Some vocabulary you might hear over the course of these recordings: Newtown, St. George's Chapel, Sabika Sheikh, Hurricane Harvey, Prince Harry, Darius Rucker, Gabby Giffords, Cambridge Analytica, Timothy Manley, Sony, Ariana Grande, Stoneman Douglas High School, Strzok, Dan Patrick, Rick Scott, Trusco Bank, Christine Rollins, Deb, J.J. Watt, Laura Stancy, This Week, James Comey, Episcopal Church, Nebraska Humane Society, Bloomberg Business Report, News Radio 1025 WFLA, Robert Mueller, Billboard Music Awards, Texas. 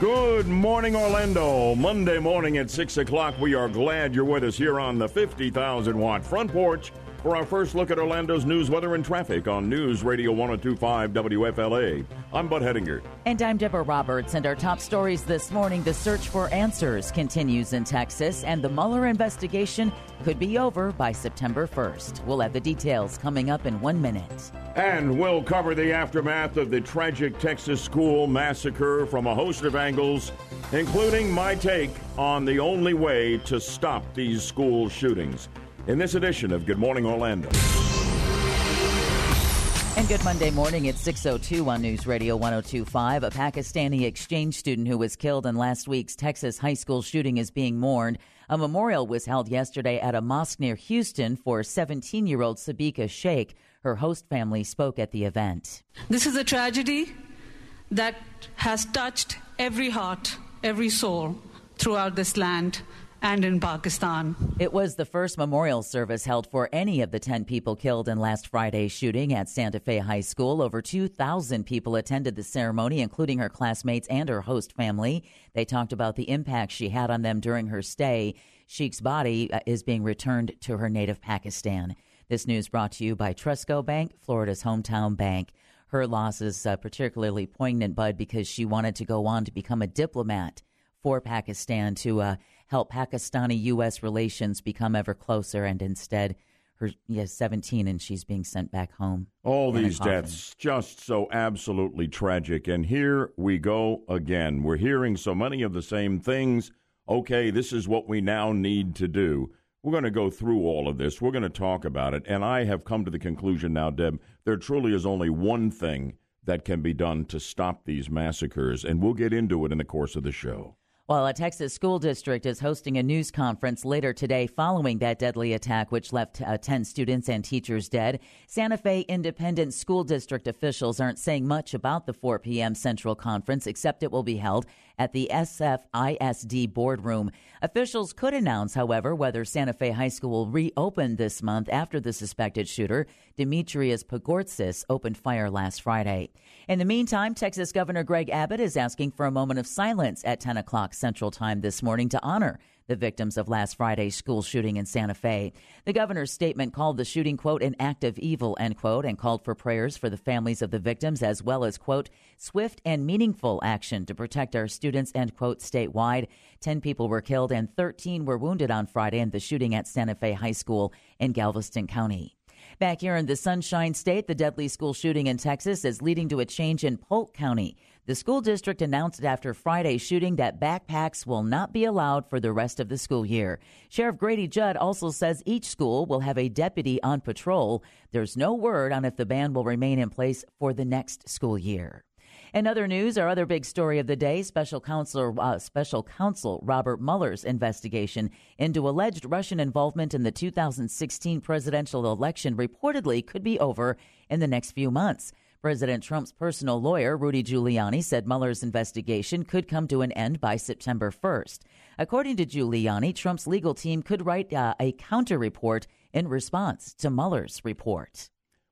Good morning, Orlando. Monday morning at 6 o'clock, we are glad you're with us here on the 50,000-watt front porch for our first look at Orlando's news, weather, and traffic on News Radio 1025 WFLA. I'm Bud Hedinger. And I'm Deborah Roberts. And our top stories this morning, the search for answers continues in Texas, and the Mueller investigation could be over by September 1st. We'll have the details coming up in 1 minute. And we'll cover the aftermath of the tragic Texas school massacre from a host of angles, including my take on the only way to stop these school shootings. In this edition of Good Morning Orlando. And good Monday morning at 6:02 on News Radio 1025. A Pakistani exchange student who was killed in last week's Texas high school shooting is being mourned. A memorial was held yesterday at a mosque near Houston for 17-year-old Sabika Sheikh. Her host family spoke at the event. This is a tragedy that has touched every heart, every soul throughout this land. And in Pakistan. It was the first memorial service held for any of the 10 people killed in last Friday's shooting at Santa Fe High School. Over 2,000 people attended the ceremony, including her classmates and her host family. They talked about the impact she had on them during her stay. Sheikh's body is being returned to her native Pakistan. This news brought to you by Trusco Bank, Florida's hometown bank. Her loss is particularly poignant, Bud, because she wanted to go on to become a diplomat for Pakistan to help Pakistani-U.S. relations become ever closer, and instead, her 17, and she's being sent back home. All these deaths, just so absolutely tragic. And here we go again. We're hearing so many of the same things. Okay, this is what we now need to do. We're going to go through all of this. We're going to talk about it. And I have come to the conclusion now, Deb, there truly is only one thing that can be done to stop these massacres, and we'll get into it in the course of the show. Well, a Texas school district is hosting a news conference later today following that deadly attack, which left 10 students and teachers dead. Santa Fe Independent School District officials aren't saying much about the 4 p.m. Central Conference, except it will be held at the SFISD boardroom. Officials could announce, however, whether Santa Fe High School will reopen this month after the suspected shooter, Dimitrios Pagourtzis, opened fire last Friday. In the meantime, Texas Governor Greg Abbott is asking for a moment of silence at 10 o'clock Central Time this morning to honor the victims of last Friday's school shooting in Santa Fe. The governor's statement called the shooting, quote, an act of evil, end quote, and called for prayers for the families of the victims as well as, quote, swift and meaningful action to protect our students, end quote, statewide. 10 people were killed and 13 were wounded on Friday in the shooting at Santa Fe High School in Galveston County. Back here in the Sunshine State, the deadly school shooting in Texas is leading to a change in Polk County. The school district announced after Friday's shooting that backpacks will not be allowed for the rest of the school year. Sheriff Grady Judd also says each school will have a deputy on patrol. There's no word on if the ban will remain in place for the next school year. In other news, our other big story of the day, Special Counsel Robert Mueller's investigation into alleged Russian involvement in the 2016 presidential election reportedly could be over in the next few months. President Trump's personal lawyer, Rudy Giuliani, said Mueller's investigation could come to an end by September 1st. According to Giuliani, Trump's legal team could write a counter report in response to Mueller's report.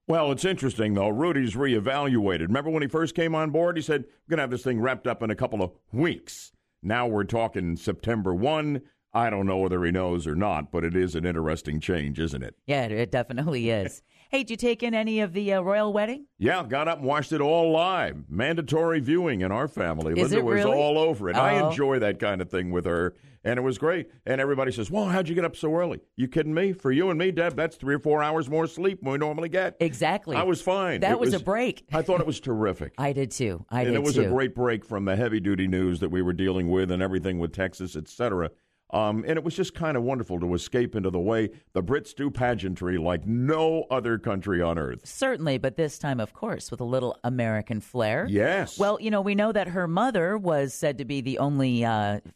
Well, it's interesting, though. Rudy's reevaluated. Remember when he first came on board? He said, we're going to have this thing wrapped up in a couple of weeks. Now we're talking September 1. I don't know whether he knows or not, but it is an interesting change, isn't it? Yeah, it definitely is. Hey, did you take in any of the royal wedding? Yeah, got up and watched it all live. Mandatory viewing in our family. Is Linda really? Was all over it. Oh. I enjoy that kind of thing with her, and it was great. And everybody says, well, how'd you get up so early? You kidding me? For you and me, Deb, that's 3 or 4 hours more sleep than we normally get. Exactly. I was fine. That was a break. I thought it was terrific. I did, too. And it was a great break from the heavy-duty news that we were dealing with and everything with Texas, et cetera. And it was just kind of wonderful to escape into the way the Brits do pageantry like no other country on earth. Certainly, but this time, of course, with a little American flair. Yes. Well, you know, we know that her mother was said to be the only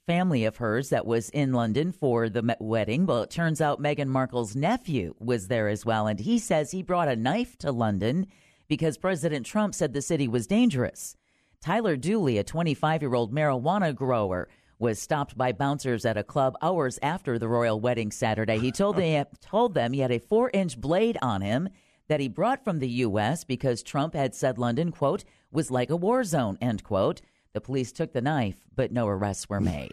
family of hers that was in London for the wedding. Well, it turns out Meghan Markle's nephew was there as well, and he says he brought a knife to London because President Trump said the city was dangerous. Tyler Dooley, a 25-year-old marijuana grower, was stopped by bouncers at a club hours after the royal wedding Saturday. He told them he had a 4-inch blade on him that he brought from the U.S. because Trump had said London, quote, was like a war zone, end quote. The police took the knife, but no arrests were made.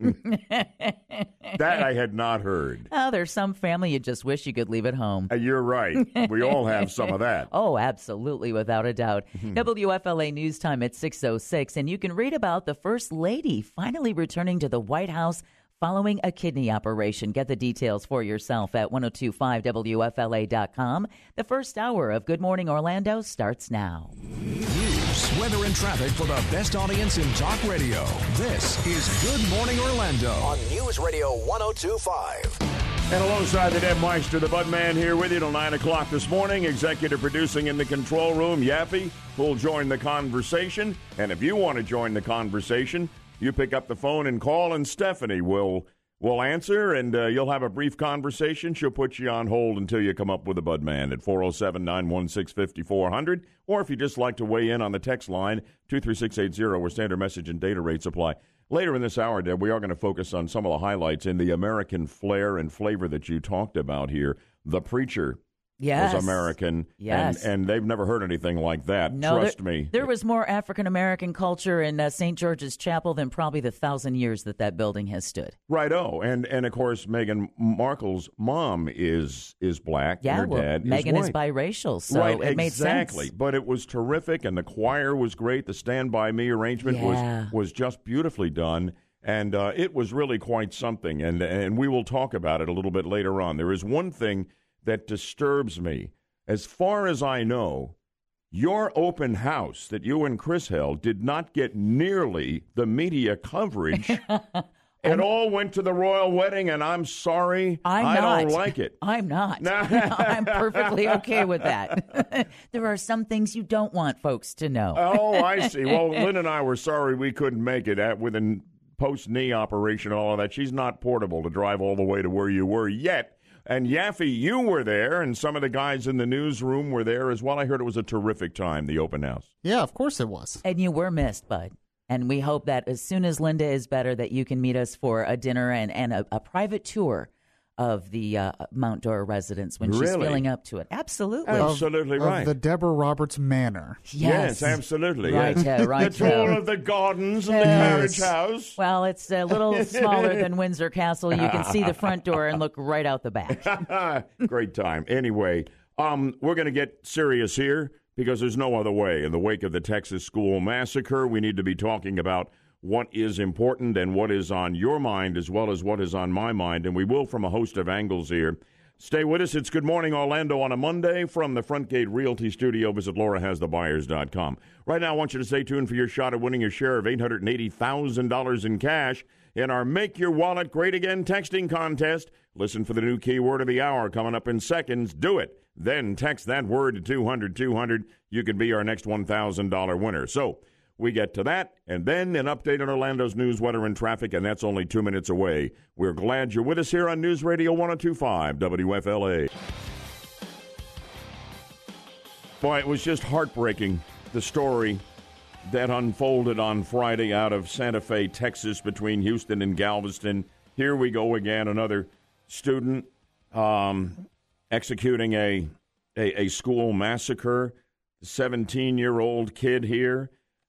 That I had not heard. Oh, there's some family you just wish you could leave at home. You're right. We all have some of that. Oh, absolutely, without a doubt. WFLA News Time at 6:06, and you can read about the First Lady finally returning to the White House following a kidney operation. Get the details for yourself at 1025WFLA.com. The first hour of Good Morning Orlando starts now. News, weather, and traffic for the best audience in talk radio. This is Good Morning Orlando on News Radio 1025. And alongside the Deb Meister, the Bud Man here with you till 9 o'clock this morning. Executive producing in the control room, Yaffe, who'll join the conversation. And if you want to join the conversation, you pick up the phone and call, and Stephanie will answer, and you'll have a brief conversation. She'll put you on hold until you come up with a Bud Man at 407-916-5400. Or if you just like to weigh in on the text line, 23680, where standard message and data rates apply. Later in this hour, Deb, we are going to focus on some of the highlights in the American flair and flavor that you talked about here. The preacher. Yes. Was American, yes. And they've never heard anything like that, no, trust me. There was more African-American culture in St. George's Chapel than probably the 1,000 years that building has stood. Right-o, and of course, Meghan Markle's mom is black, yeah, and her dad is white. Meghan is biracial, so right, it made sense. Exactly, but it was terrific, and the choir was great. The Stand By Me arrangement was just beautifully done. And it was really quite something, and we will talk about it a little bit later on. There is one thing that disturbs me. As far as I know, your open house that you and Chris held did not get nearly the media coverage. It all went to the royal wedding, and I'm sorry. I don't like it. I'm not. No. I'm perfectly okay with that. There are some things you don't want folks to know. Oh, I see. Well, Lynn and I were sorry we couldn't make it with a post-knee operation and all of that. She's not portable to drive all the way to where you were yet. And Yaffe, you were there, and some of the guys in the newsroom were there as well. I heard it was a terrific time, the open house. Yeah, of course it was. And you were missed, Bud. And we hope that as soon as Linda is better, that you can meet us for a dinner and a private tour of the Mount Dora residence when she's feeling up to it. Absolutely. Absolutely right. Of the Deborah Roberts Manor. Yes, absolutely. Right, yes. Right. The tour of the gardens and the carriage house. Well, it's a little smaller than Windsor Castle. You can see the front door and look right out the back. Great time. Anyway, we're going to get serious here because there's no other way. In the wake of the Texas school massacre, we need to be talking about what is important and what is on your mind as well as what is on my mind, and we will from a host of angles here. Stay with us. It's Good Morning Orlando on a Monday from the Frontgate Realty Studio. Visit LauraHasTheBuyers.com. Right now, I want you to stay tuned for your shot at winning your share of $880,000 in cash in our Make Your Wallet Great Again texting contest. Listen for the new keyword of the hour coming up in seconds. Do it. Then text that word to 200-200. You could be our next $1,000 winner. So we get to that, and then an update on Orlando's news, weather, and traffic, and that's only 2 minutes away. We're glad you're with us here on News Radio 1025 WFLA. Boy, it was just heartbreaking, the story that unfolded on Friday out of Santa Fe, Texas, between Houston and Galveston. Here we go again, another student executing a school massacre, 17-year-old kid here.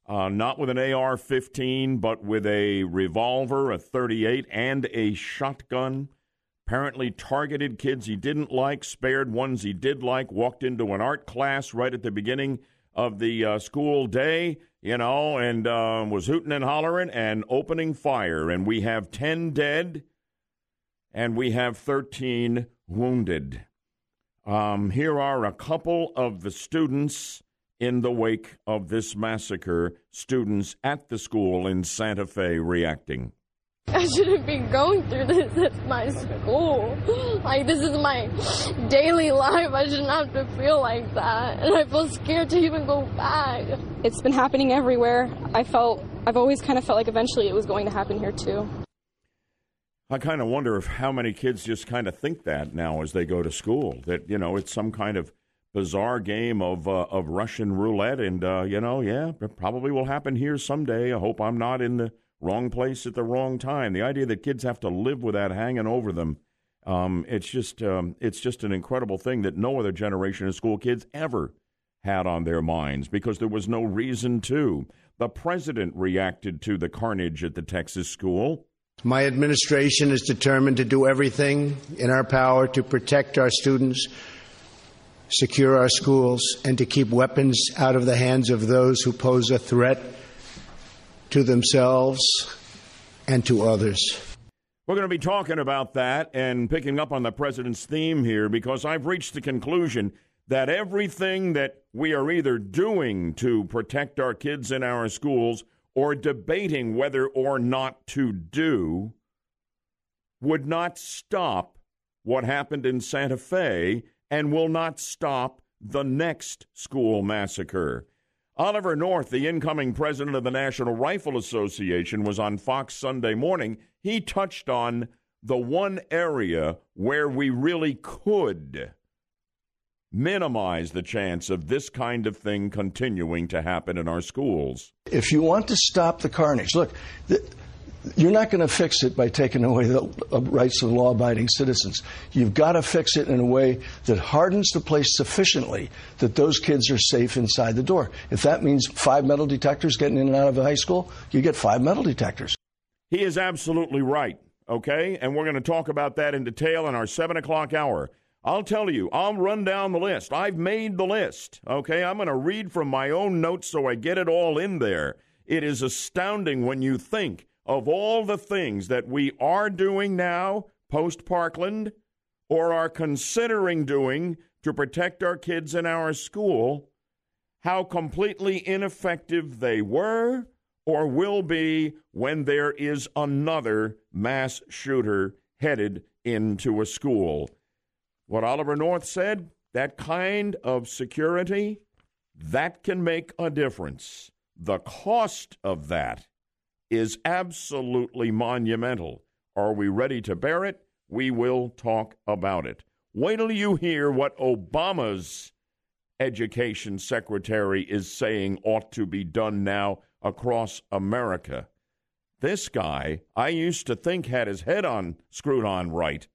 Not with an AR-15, but with a revolver, a .38, and a shotgun. Apparently targeted kids he didn't like, spared ones he did like, walked into an art class right at the beginning of the school day, and was hooting and hollering and opening fire. And we have 10 dead, and we have 13 wounded. Here are a couple of the students in the wake of this massacre, students at the school in Santa Fe reacting. I shouldn't be going through this. It's my school. Like, this is my daily life. I shouldn't have to feel like that. And I feel scared to even go back. It's been happening everywhere. I've always kind of felt like eventually it was going to happen here too. I kind of wonder if how many kids just kind of think that now as they go to school, that, it's some kind of bizarre game of Russian roulette, and, it probably will happen here someday. I hope I'm not in the wrong place at the wrong time. The idea that kids have to live with that hanging over them, it's just an incredible thing that no other generation of school kids ever had on their minds because there was no reason to. The president reacted to the carnage at the Texas school. My administration is determined to do everything in our power to protect our students, secure our schools, and to keep weapons out of the hands of those who pose a threat to themselves and to others. We're going to be talking about that and picking up on the president's theme here because I've reached the conclusion that everything that we are either doing to protect our kids in our schools or debating whether or not to do would not stop what happened in Santa Fe and will not stop the next school massacre. Oliver North, the incoming president of the National Rifle Association, was on Fox Sunday morning. He touched on the one area where we really could minimize the chance of this kind of thing continuing to happen in our schools. If you want to stop the carnage, look, you're not going to fix it by taking away the rights of law-abiding citizens. You've got to fix it in a way that hardens the place sufficiently that those kids are safe inside the door. If that means 5 metal detectors getting in and out of the high school, you get 5 metal detectors. He is absolutely right, okay? And we're going to talk about that in detail in our 7 o'clock hour. I'll tell you, I'll run down the list. I've made the list, okay? I'm going to read from my own notes so I get it all in there. It is astounding when you think of all the things that we are doing now, post-Parkland, or are considering doing to protect our kids in our school, how completely ineffective they were or will be when there is another mass shooter headed into a school. What Oliver North said, that kind of security, that can make a difference. The cost of that is absolutely monumental. Are we ready to bear it? We will talk about it. Wait till you hear what Obama's education secretary is saying ought to be done now across America. This guy, I used to think, had his head on screwed on right.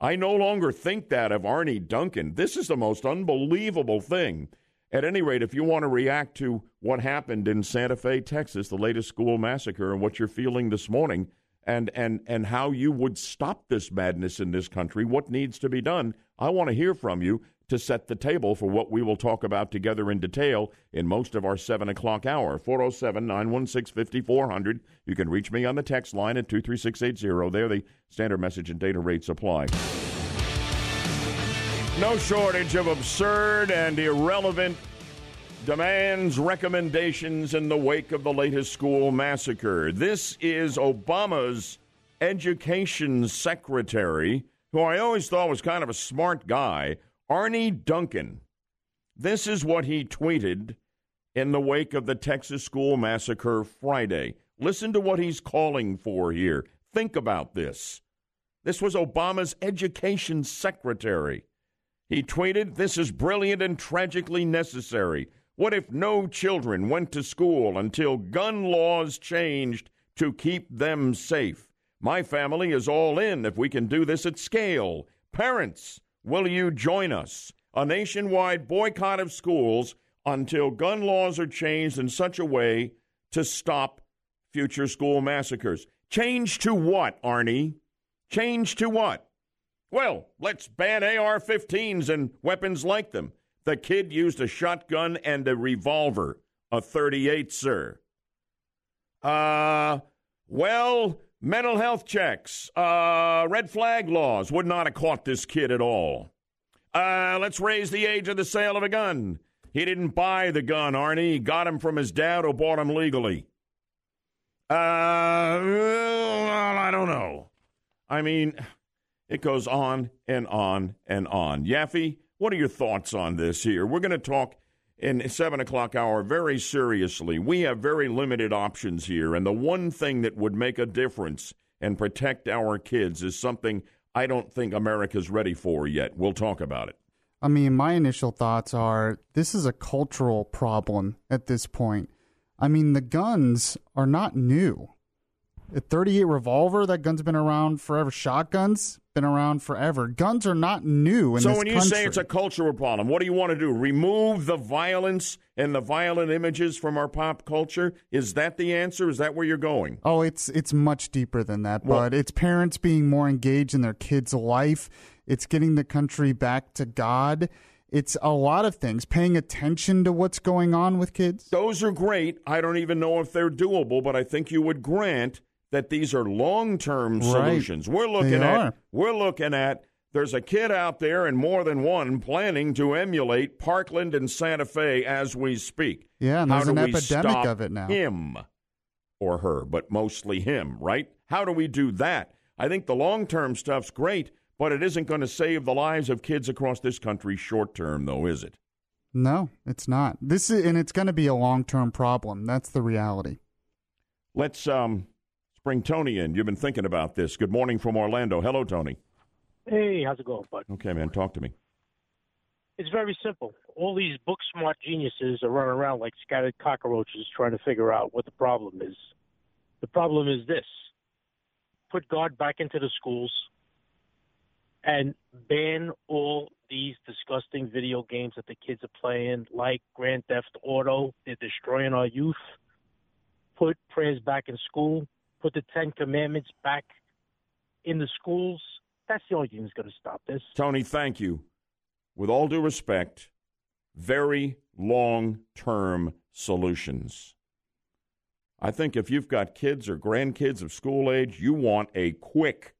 I no longer think that of Arne Duncan. This is the most unbelievable thing. At any rate, if you want to react to what happened in Santa Fe, Texas, the latest school massacre, and what you're feeling this morning, and how you would stop this madness in this country, what needs to be done, I want to hear from you to set the table for what we will talk about together in detail in most of our 7 o'clock hour. 407-916-5400. You can reach me on the text line at 23680. There, the standard message and data rates apply. No shortage of absurd and irrelevant demands, recommendations in the wake of the latest school massacre. This is Obama's education secretary, who I always thought was kind of a smart guy, Arne Duncan. This is what he tweeted in the wake of the Texas school massacre Friday. Listen to what he's calling for here. Think about this. This was Obama's education secretary. He tweeted, "This is brilliant and tragically necessary. What if no children went to school until gun laws changed to keep them safe? My family is all in if we can do this at scale. Parents, will you join us? A nationwide boycott of schools until gun laws are changed in such a way to stop future school massacres." Change to what, Arnie? Change to what? Well, let's ban AR-15s and weapons like them. The kid used a shotgun and a revolver, a .38, sir. Well, mental health checks, red flag laws would not have caught this kid at all. Let's raise the age of the sale of a gun. He didn't buy the gun, Arnie. He got him from his dad who bought him legally. Well, I don't know. I mean, it goes on and on and on. Yaffe, what are your thoughts on this here? We're going to talk in 7 o'clock hour very seriously. We have very limited options here, and the one thing that would make a difference and protect our kids is something I don't think America's ready for yet. We'll talk about it. I mean, my initial thoughts are this is a cultural problem at this point. I mean, the guns are not new. A .38 revolver, that gun's been around forever. Shotguns, been around forever. Guns are not new in this country. So when you say it's a cultural problem, what do you want to do? Remove the violence and the violent images from our pop culture? Is that the answer? Is that where you're going? Oh, it's much deeper than that, Bud. Well, it's parents being more engaged in their kids' life. It's getting the country back to God. It's a lot of things, paying attention to what's going on with kids. Those are great. I don't even know if they're doable, but I think you would grant that these are long-term solutions. We're looking at there's a kid out there and more than one planning to emulate Parkland and Santa Fe as we speak. Yeah, and there's an epidemic of it now. How do we stop him or her, but mostly him, right? How do we do that? I think the long-term stuff's great, but it isn't going to save the lives of kids across this country short-term, though, is it? No, it's not. And it's going to be a long-term problem. That's the reality. Let's bring Tony in. You've been thinking about this. Good morning from Orlando. Hello, Tony. Hey, how's it going, bud? Okay, man, talk to me. It's very simple. All these book-smart geniuses are running around like scattered cockroaches trying to figure out what the problem is. The problem is this. Put God back into the schools and ban all these disgusting video games that the kids are playing, like Grand Theft Auto. They're destroying our youth. Put prayers back in school. Put the Ten Commandments back in the schools. That's the only thing that's going to stop this. Tony, thank you. With all due respect, very long-term solutions. I think if you've got kids or grandkids of school age, you want a quick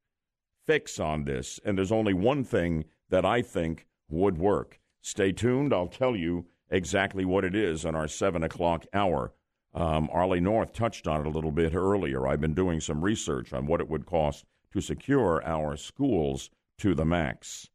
fix on this. And there's only one thing that I think would work. Stay tuned. I'll tell you exactly what it is on our 7 o'clock hour. Arne North touched on it a little bit earlier. I've been doing some research on what it would cost to secure our schools to the max.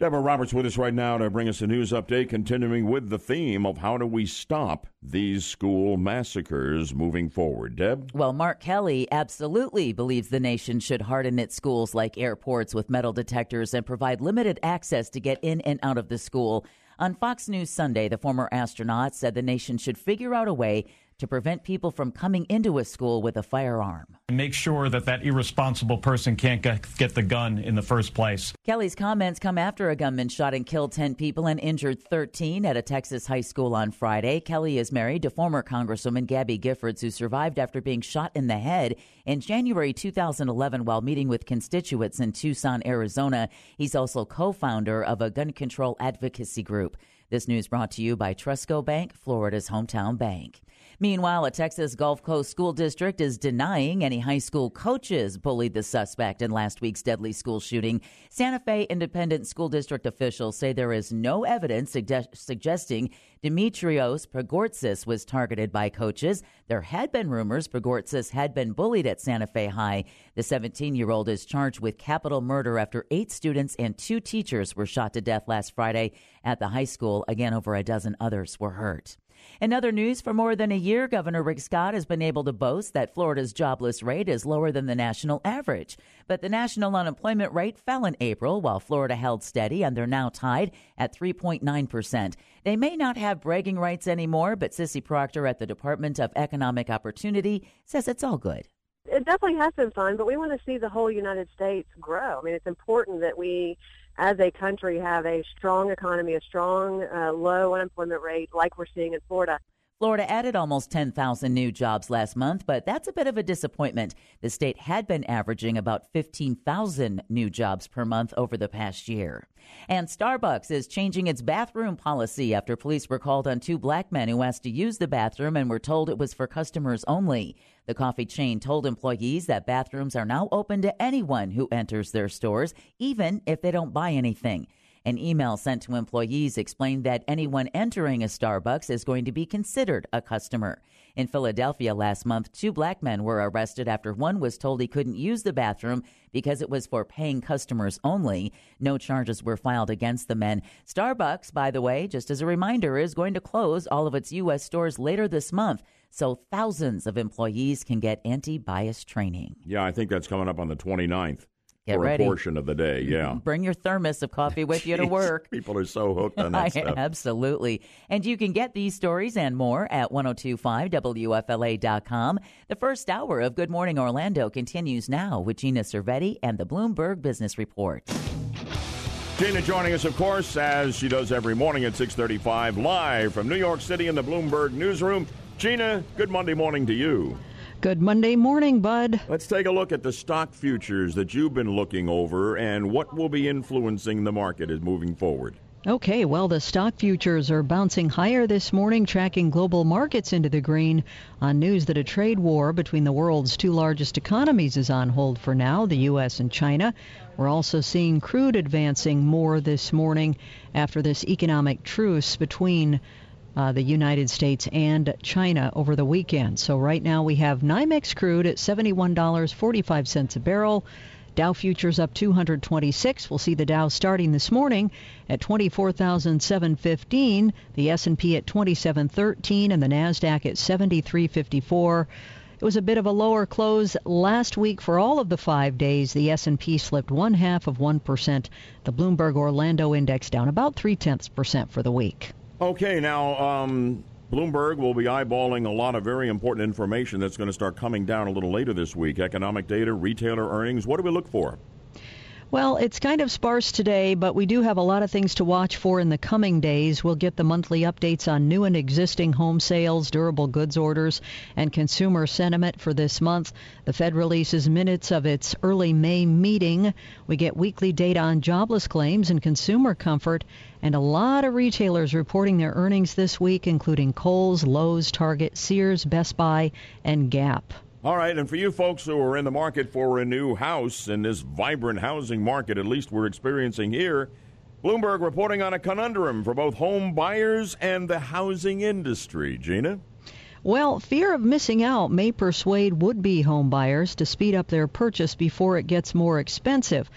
Deborah Roberts with us right now to bring us a news update, continuing with the theme of how do we stop these school massacres moving forward. Deb? Well, Mark Kelly absolutely believes the nation should harden its schools like airports with metal detectors and provide limited access to get in and out of the school. On Fox News Sunday, the former astronaut said the nation should figure out a way to prevent people from coming into a school with a firearm. Make sure that irresponsible person can't get the gun in the first place. Kelly's comments come after a gunman shot and killed 10 people and injured 13 at a Texas high school on Friday. Kelly is married to former Congresswoman Gabby Giffords, who survived after being shot in the head in January 2011 while meeting with constituents in Tucson, Arizona. He's also co-founder of a gun control advocacy group. This news brought to you by Trusco Bank, Florida's hometown bank. Meanwhile, a Texas Gulf Coast school district is denying any high school coaches bullied the suspect in last week's deadly school shooting. Santa Fe Independent School District officials say there is no evidence suggesting Dimitrios Pagourtzis was targeted by coaches. There had been rumors Pagourtzis had been bullied at Santa Fe High. The 17-year-old is charged with capital murder after 8 students and 2 teachers were shot to death last Friday at the high school. Again, over a dozen others were hurt. In other news, for more than a year, Governor Rick Scott has been able to boast that Florida's jobless rate is lower than the national average. But the national unemployment rate fell in April, while Florida held steady, and they're now tied at 3.9%. They may not have bragging rights anymore, but Sissy Proctor at the Department of Economic Opportunity says it's all good. It definitely has been fun, but we want to see the whole United States grow. I mean, it's important that we, as a country, have a strong economy, a strong low unemployment rate like we're seeing in Florida. Florida added almost 10,000 new jobs last month, but that's a bit of a disappointment. The state had been averaging about 15,000 new jobs per month over the past year. And Starbucks is changing its bathroom policy after police were called on 2 black men who asked to use the bathroom and were told it was for customers only. The coffee chain told employees that bathrooms are now open to anyone who enters their stores, even if they don't buy anything. An email sent to employees explained that anyone entering a Starbucks is going to be considered a customer. In Philadelphia last month, 2 black men were arrested after one was told he couldn't use the bathroom because it was for paying customers only. No charges were filed against the men. Starbucks, by the way, just as a reminder, is going to close all of its U.S. stores later this month, so thousands of employees can get anti-bias training. Yeah, I think that's coming up on the 29th. Get ready. A portion of the day, yeah. Bring your thermos of coffee with you to work. People are so hooked on that stuff. Absolutely. And you can get these stories and more at 1025WFLA.com. The first hour of Good Morning Orlando continues now with Gina Cervetti and the Bloomberg Business Report. Gina joining us, of course, as she does every morning at 6:35, live from New York City in the Bloomberg newsroom. Gina, good Monday morning to you. Good Monday morning, Bud. Let's take a look at the stock futures that you've been looking over and what will be influencing the market as moving forward. Okay, well, the stock futures are bouncing higher this morning, tracking global markets into the green on news that a trade war between the world's two largest economies is on hold for now, the U.S. and China. We're also seeing crude advancing more this morning after this economic truce between the United States and China over the weekend. So right now we have NYMEX crude at $71.45 a barrel. Dow futures up 226. We'll see the Dow starting this morning at 24,715, the S&P at 2713, and the NASDAQ at 7354. It was a bit of a lower close last week for all of the 5 days. The S&P slipped 0.5%. The Bloomberg Orlando Index down about 0.3% for the week. Okay, now Bloomberg will be eyeballing a lot of very important information that's going to start coming down a little later this week. Economic data, retailer earnings. What do we look for? Well, it's kind of sparse today, but we do have a lot of things to watch for in the coming days. We'll get the monthly updates on new and existing home sales, durable goods orders, and consumer sentiment for this month. The Fed releases minutes of its early May meeting. We get weekly data on jobless claims and consumer comfort, and a lot of retailers reporting their earnings this week, including Kohl's, Lowe's, Target, Sears, Best Buy, and Gap. All right, and for you folks who are in the market for a new house in this vibrant housing market, at least we're experiencing here, Bloomberg reporting on a conundrum for both home buyers and the housing industry. Gina? Well, fear of missing out may persuade would-be home buyers to speed up their purchase before it gets more expensive.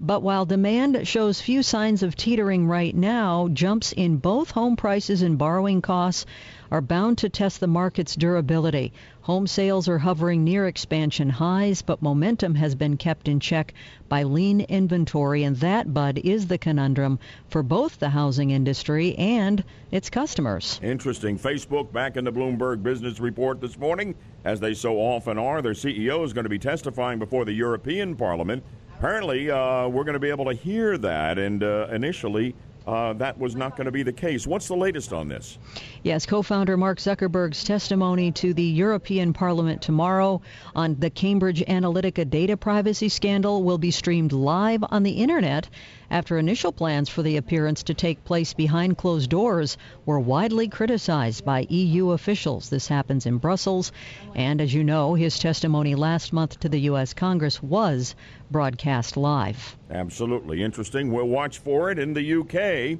But while demand shows few signs of teetering right now, jumps in both home prices and borrowing costs are bound to test the market's durability. Home sales are hovering near expansion highs, but momentum has been kept in check by lean inventory, and that, Bud, is the conundrum for both the housing industry and its customers. Interesting. Facebook back in the Bloomberg Business Report this morning. As they so often are, their CEO is going to be testifying before the European Parliament. Apparently, we're going to be able to hear that, and initially that was not going to be the case. What's the latest on this? Yes, co-founder Mark Zuckerberg's testimony to the European Parliament tomorrow on the Cambridge Analytica data privacy scandal will be streamed live on the Internet after initial plans for the appearance to take place behind closed doors were widely criticized by EU officials. This happens in Brussels, and as you know, his testimony last month to the U.S. Congress was broadcast live. Absolutely interesting. We'll watch for it in the U.K.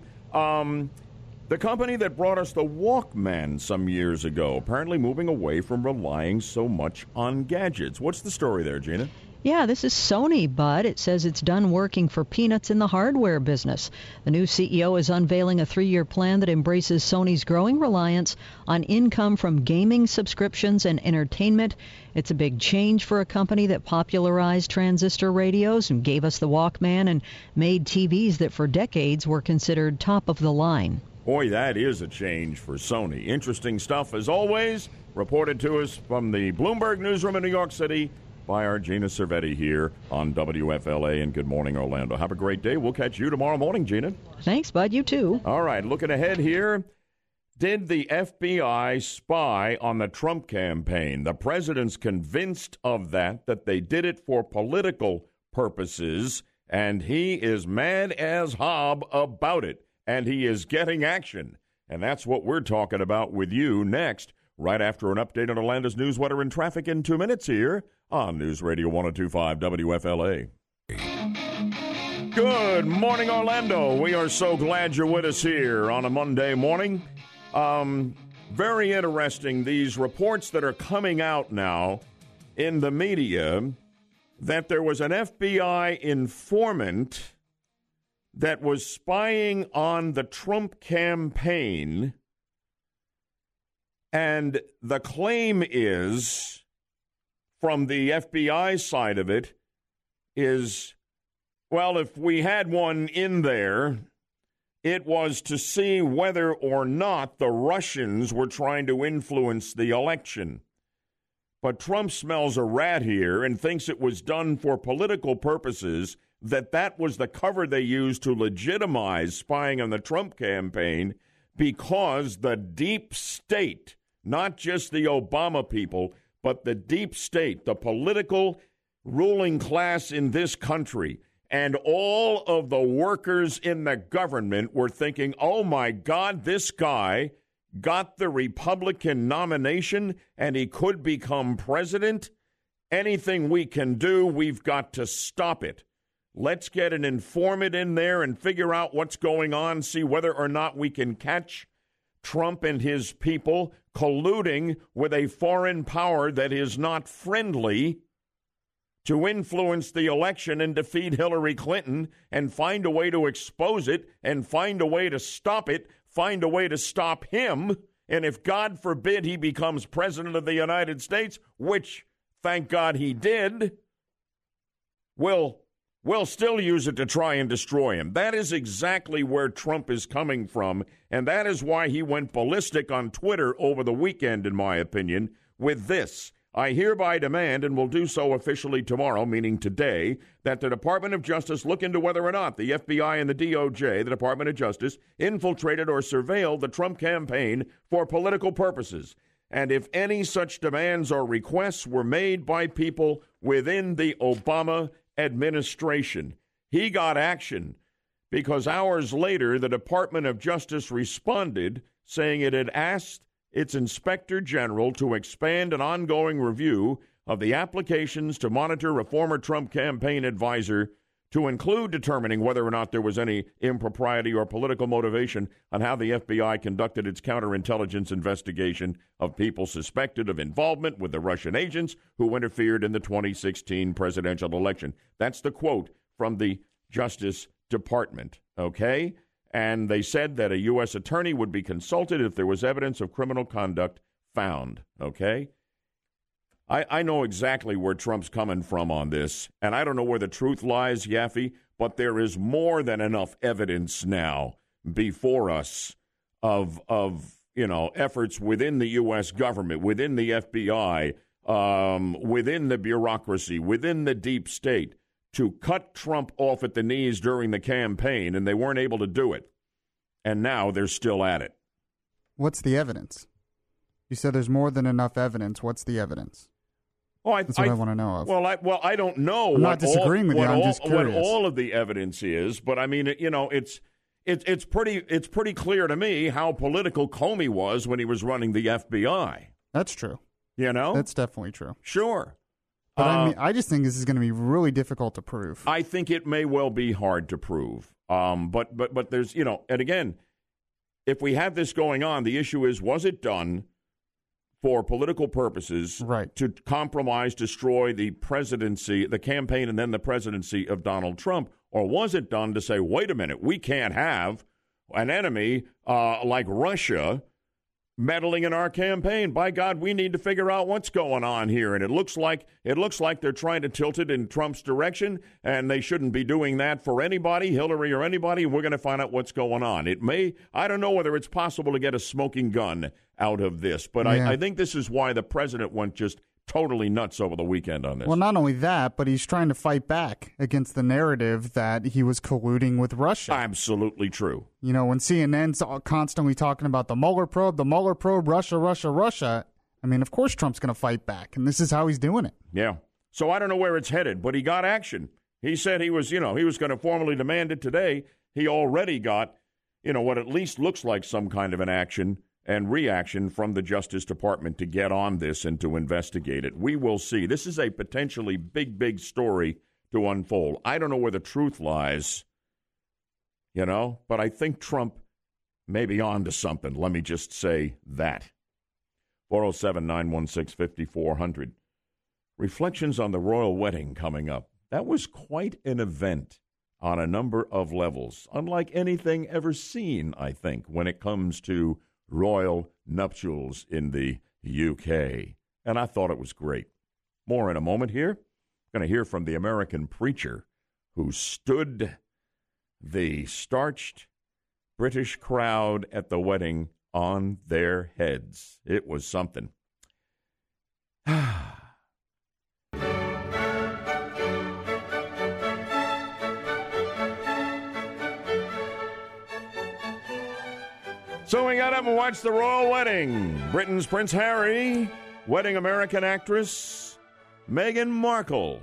The company that brought us the Walkman some years ago, apparently moving away from relying so much on gadgets. What's the story there, Gina? Yeah, this is Sony, Bud. It says it's done working for peanuts in the hardware business. The new CEO is unveiling a 3-year plan that embraces Sony's growing reliance on income from gaming subscriptions and entertainment. It's a big change for a company that popularized transistor radios and gave us the Walkman and made TVs that for decades were considered top of the line. Boy, that is a change for Sony. Interesting stuff, as always, reported to us from the Bloomberg Newsroom in New York City by our Gina Cervetti here on WFLA, and Good Morning Orlando. Have a great day. We'll catch you tomorrow morning, Gina. Thanks, Bud. You too. All right, looking ahead here. Did the FBI spy on the Trump campaign? The president's convinced of that they did it for political purposes, and he is mad as Hob about it, and he is getting action. And that's what we're talking about with you next, right after an update on Orlando's news, weather, and traffic in 2 minutes here on News Radio 1025 WFLA. Good morning, Orlando. We are so glad you're with us here on a Monday morning. Very interesting, these reports that are coming out now in the media that there was an FBI informant that was spying on the Trump campaign. And the claim is, from the FBI side of it, is Well, if we had one in there, it was to see whether or not the Russians were trying to influence the election. But Trump smells a rat here and thinks it was done for political purposes, that was the cover they used to legitimize spying on the Trump campaign, because the deep state, not just the Obama people, but the deep state, the political ruling class in this country, and all of the workers in the government were thinking, oh, my God, this guy got the Republican nomination and he could become president. Anything we can do, we've got to stop it. Let's get an informant in there and figure out what's going on, see whether or not we can catch Trump and his people colluding with a foreign power that is not friendly to influence the election and defeat Hillary Clinton, and find a way to expose it, and find a way to stop it, find a way to stop him. And if, God forbid, he becomes president of the United States, which, thank God, he did, we'll still use it to try and destroy him. That is exactly where Trump is coming from, and that is why he went ballistic on Twitter over the weekend, in my opinion, with this. I hereby demand, and will do so officially tomorrow, meaning today, that the Department of Justice look into whether or not the FBI and the DOJ, the Department of Justice, infiltrated or surveilled the Trump campaign for political purposes. And if any such demands or requests were made by people within the Obama administration. He got action because hours later, the Department of Justice responded, saying it had asked its inspector general to expand an ongoing review of the applications to monitor a former Trump campaign advisor to include determining whether or not there was any impropriety or political motivation on how the FBI conducted its counterintelligence investigation of people suspected of involvement with the Russian agents who interfered in the 2016 presidential election. That's the quote from the Justice Department, okay? And they said that a U.S. attorney would be consulted if there was evidence of criminal conduct found, okay? I know exactly where Trump's coming from on this, and I don't know where the truth lies, Yaffe, but there is more than enough evidence now before us of efforts within the U.S. government, within the FBI, within the bureaucracy, within the deep state, to cut Trump off at the knees during the campaign, and they weren't able to do it. And now they're still at it. What's the evidence? You said there's more than enough evidence. What's the evidence? Oh, that's what I want to know of. Well, I don't know. I'm not disagreeing with you. I'm just curious what all of the evidence is. But I mean, it's pretty clear to me how political Comey was when he was running the FBI. That's true. You know, that's definitely true. Sure. But I just think this is going to be really difficult to prove. I think it may well be hard to prove. But there's, and again, if we have this going on, the issue is, was it done for political purposes, right, to compromise, destroy the presidency, the campaign, and then the presidency of Donald Trump? Or was it done to say, wait a minute, we can't have an enemy like Russia meddling in our campaign. By God, we need to figure out what's going on here. And it looks like they're trying to tilt it in Trump's direction, and they shouldn't be doing that for anybody, Hillary or anybody. We're going to find out what's going on. I don't know whether it's possible to get a smoking gun out of this, but yeah. I think this is why the president went just totally nuts over the weekend on this. Well, not only that, but he's trying to fight back against the narrative that he was colluding with Russia. Absolutely true. When CNN's constantly talking about the Mueller probe, Russia, I mean, of course Trump's going to fight back, and this is how he's doing it. Yeah. So I don't know where it's headed, but he got action. He said he was, he was going to formally demand it today. He already got, what at least looks like some kind of an action and reaction from the Justice Department to get on this and to investigate it. We will see. This is a potentially big, big story to unfold. I don't know where the truth lies, but I think Trump may be on to something. Let me just say that. 407-916-5400. Reflections on the royal wedding coming up. That was quite an event on a number of levels, unlike anything ever seen, I think, when it comes to royal nuptials in the UK. And I thought it was great. More in a moment here. Going to hear from the American preacher who stood the starched British crowd at the wedding on their heads. It was something. So we got up and watched the royal wedding. Britain's Prince Harry wedding American actress Meghan Markle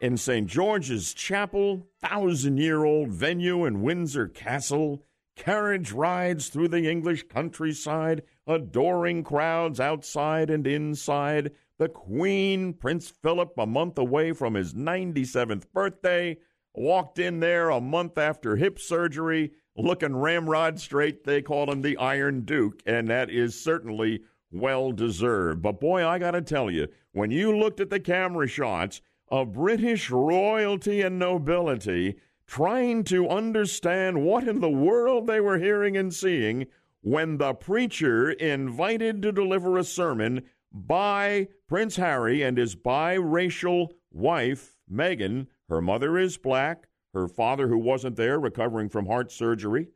in St. George's Chapel, 1,000-year-old venue in Windsor Castle. Carriage rides through the English countryside, adoring crowds outside and inside. The Queen, Prince Philip, a month away from his 97th birthday, walked in there a month after hip surgery, looking ramrod straight. They call him the Iron Duke, and that is certainly well-deserved. But boy, I got to tell you, when you looked at the camera shots of British royalty and nobility trying to understand what in the world they were hearing and seeing when the preacher invited to deliver a sermon by Prince Harry and his biracial wife, Meghan. Her mother is black. Her father, who wasn't there, recovering from heart surgery,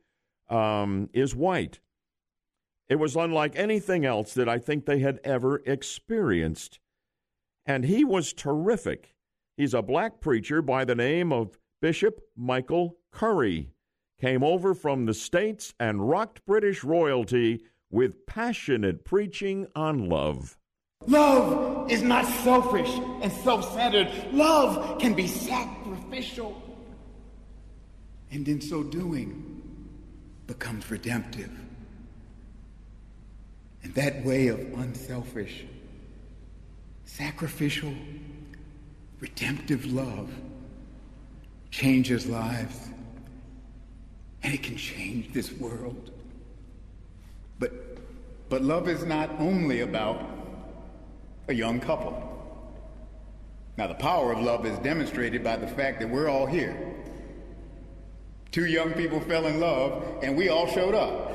is white. It was unlike anything else that I think they had ever experienced. And he was terrific. He's a black preacher by the name of Bishop Michael Curry. Came over from the States and rocked British royalty with passionate preaching on love. Love is not selfish and self-centered. Love can be sacrificial, and in so doing, becomes redemptive. And that way of unselfish, sacrificial, redemptive love changes lives, and it can change this world. But love is not only about a young couple. Now, the power of love is demonstrated by the fact that we're all here. 2 young people fell in love, and we all showed up.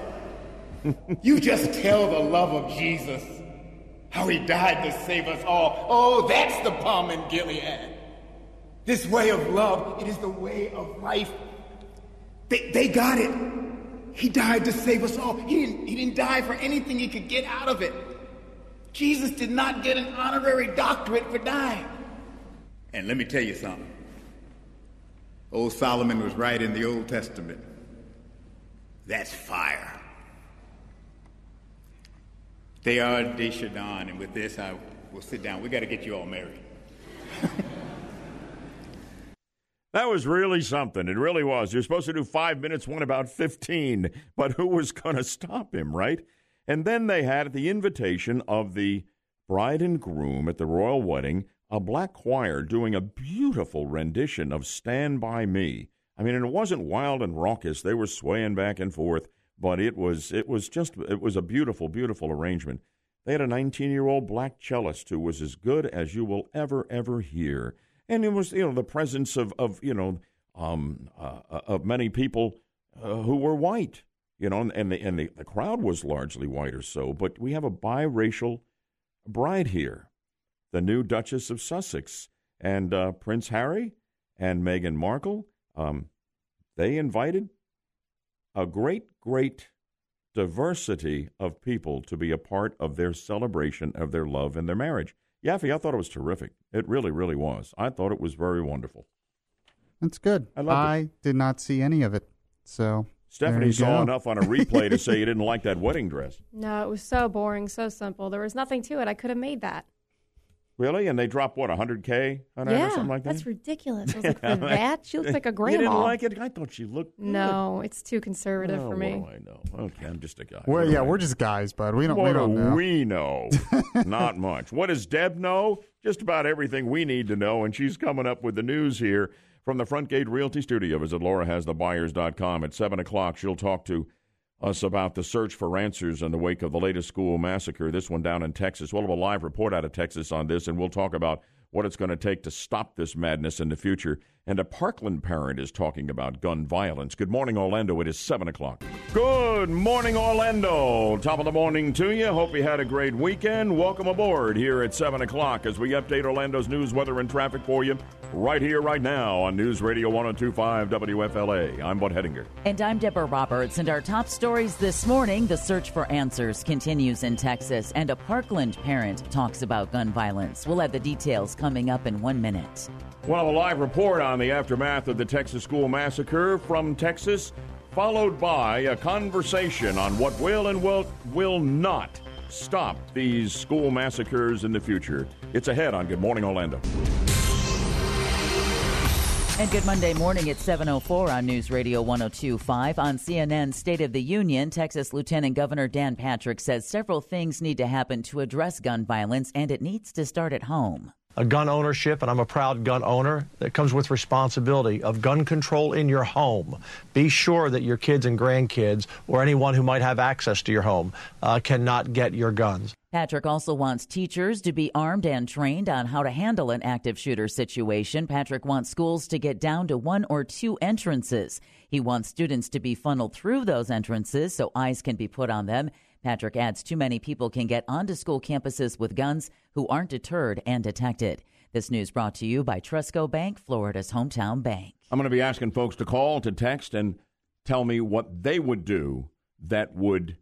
You just tell the love of Jesus, how he died to save us all. Oh, that's the balm in Gilead. This way of love, it is the way of life. They got it. He died to save us all. He didn't die for anything he could get out of it. Jesus did not get an honorary doctorate for dying. And let me tell you something. Old Solomon was right in the Old Testament. That's fire. They are Deshadan, and with this, I will sit down. We got to get you all married. That was really something. It really was. You're supposed to do 5 minutes, one about 15, but who was going to stop him, right? And then they had, at the invitation of the bride and groom at the royal wedding, a black choir doing a beautiful rendition of Stand By Me. I mean, and it wasn't wild and raucous. They were swaying back and forth, but it was a beautiful, beautiful arrangement. They had a 19-year-old black cellist who was as good as you will ever hear. And it was, the presence of many people who were white, and the crowd was largely white or so, but we have a biracial bride here. The new Duchess of Sussex, and Prince Harry and Meghan Markle, they invited a great diversity of people to be a part of their celebration of their love and their marriage. Yaffe, I thought it was terrific. It really was. I thought it was very wonderful. That's good. I did not see any of it, so... Stephanie saw enough on a replay to say you didn't like that wedding dress. No, it was so boring, so simple. There was nothing to it. I could have made that. Really? And they dropped, what, $100K on it or something like that? That's ridiculous. I was like, for that? She looks like a grandma. You didn't like it? I thought she looked good. No, it's too conservative for me. Oh, I know. Okay, I'm just a guy. Well, we're just guys, bud. We don't know. Not much. What does Deb know? Just about everything we need to know, and she's coming up with the news here from the Frontgate Realty Studio. Visit LauraHasTheBuyers.com. At 7 o'clock, she'll talk to us about the search for answers in the wake of the latest school massacre, this one down in Texas. We'll have a live report out of Texas on this, and we'll talk about what it's going to take to stop this madness in the future. And a Parkland parent is talking about gun violence. Good morning, Orlando. It is 7 o'clock. Good morning, Orlando. Top of the morning to you. Hope you had a great weekend. Welcome aboard here at 7 o'clock as we update Orlando's news, weather, and traffic for you right here, right now on News Radio 1025 WFLA. I'm Bud Hedinger. And I'm Deborah Roberts. And our top stories this morning, the search for answers continues in Texas. And a Parkland parent talks about gun violence. We'll have the details coming up in 1 minute. Well, a live report on the aftermath of the Texas school massacre from Texas, followed by a conversation on what will and what will not stop these school massacres in the future. It's ahead on Good Morning Orlando. And good Monday morning at 7:04 on News Radio 1025. On CNN's State of the Union, Texas Lieutenant Governor Dan Patrick says several things need to happen to address gun violence, and it needs to start at home. A gun ownership, and I'm a proud gun owner, that comes with responsibility of gun control in your home. Be sure that your kids and grandkids or anyone who might have access to your home cannot get your guns. Patrick also wants teachers to be armed and trained on how to handle an active shooter situation. Patrick wants schools to get down to one or two entrances. He wants students to be funneled through those entrances so eyes can be put on them. Patrick adds too many people can get onto school campuses with guns who aren't deterred and detected. This news brought to you by Trusco Bank, Florida's hometown bank. I'm going to be asking folks to call, to text, and tell me what they would do that would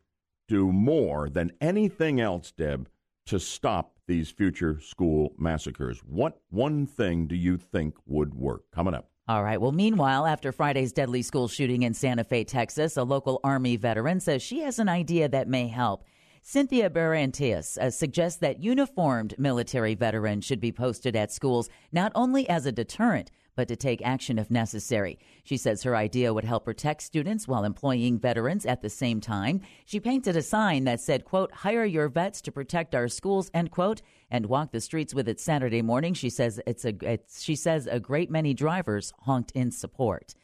do more than anything else, Deb, to stop these future school massacres. What one thing do you think would work? Coming up. All right. Well, meanwhile, after Friday's deadly school shooting in Santa Fe, Texas, a local Army veteran says she has an idea that may help. Cynthia Barantius suggests that uniformed military veterans should be posted at schools, not only as a deterrent, but to take action if necessary. She says her idea would help protect students while employing veterans at the same time. She painted a sign that said, quote, "Hire your vets to protect our schools," end quote, and walk the streets with it Saturday morning. She says a great many drivers honked in support.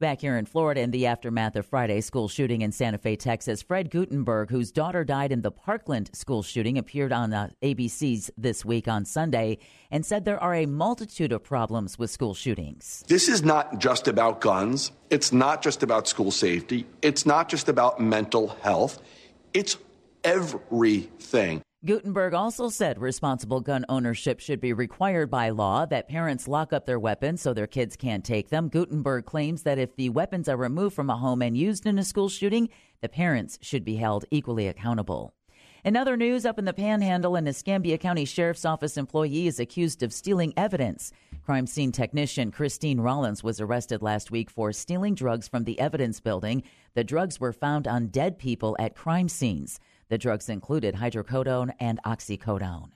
Back here in Florida, in the aftermath of Friday's school shooting in Santa Fe, Texas, Fred Guttenberg, whose daughter died in the Parkland school shooting, appeared on ABC's This Week on Sunday and said there are a multitude of problems with school shootings. This is not just about guns. It's not just about school safety. It's not just about mental health. It's everything. Guttenberg also said responsible gun ownership should be required by law, that parents lock up their weapons so their kids can't take them. Guttenberg claims that if the weapons are removed from a home and used in a school shooting, the parents should be held equally accountable. In other news, up in the Panhandle, an Escambia County Sheriff's Office employee is accused of stealing evidence. Crime scene technician Christine Rollins was arrested last week for stealing drugs from the evidence building. The drugs were found on dead people at crime scenes. The drugs included hydrocodone and oxycodone.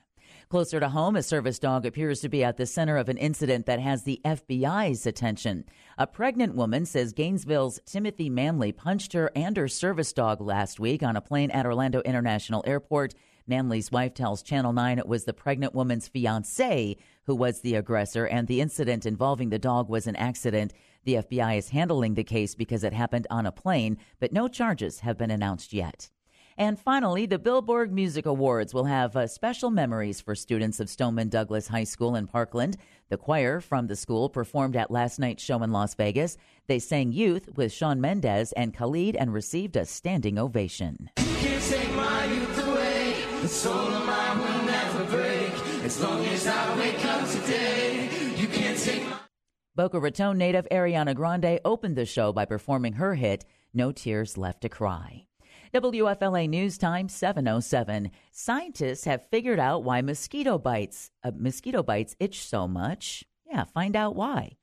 Closer to home, a service dog appears to be at the center of an incident that has the FBI's attention. A pregnant woman says Gainesville's Timothy Manley punched her and her service dog last week on a plane at Orlando International Airport. Manley's wife tells Channel 9 it was the pregnant woman's fiancé who was the aggressor, and the incident involving the dog was an accident. The FBI is handling the case because it happened on a plane, but no charges have been announced yet. And finally, the Billboard Music Awards will have special memories for students of Stoneman Douglas High School in Parkland. The choir from the school performed at last night's show in Las Vegas. They sang Youth with Shawn Mendes and Khalid and received a standing ovation. You can't take my youth away. The soul of mine will never break. As long as I wake up today, you can't take my... Boca Raton native Ariana Grande opened the show by performing her hit, No Tears Left to Cry. WFLA News Time 7:07. Scientists have figured out why mosquito bites itch so much. Yeah, find out why.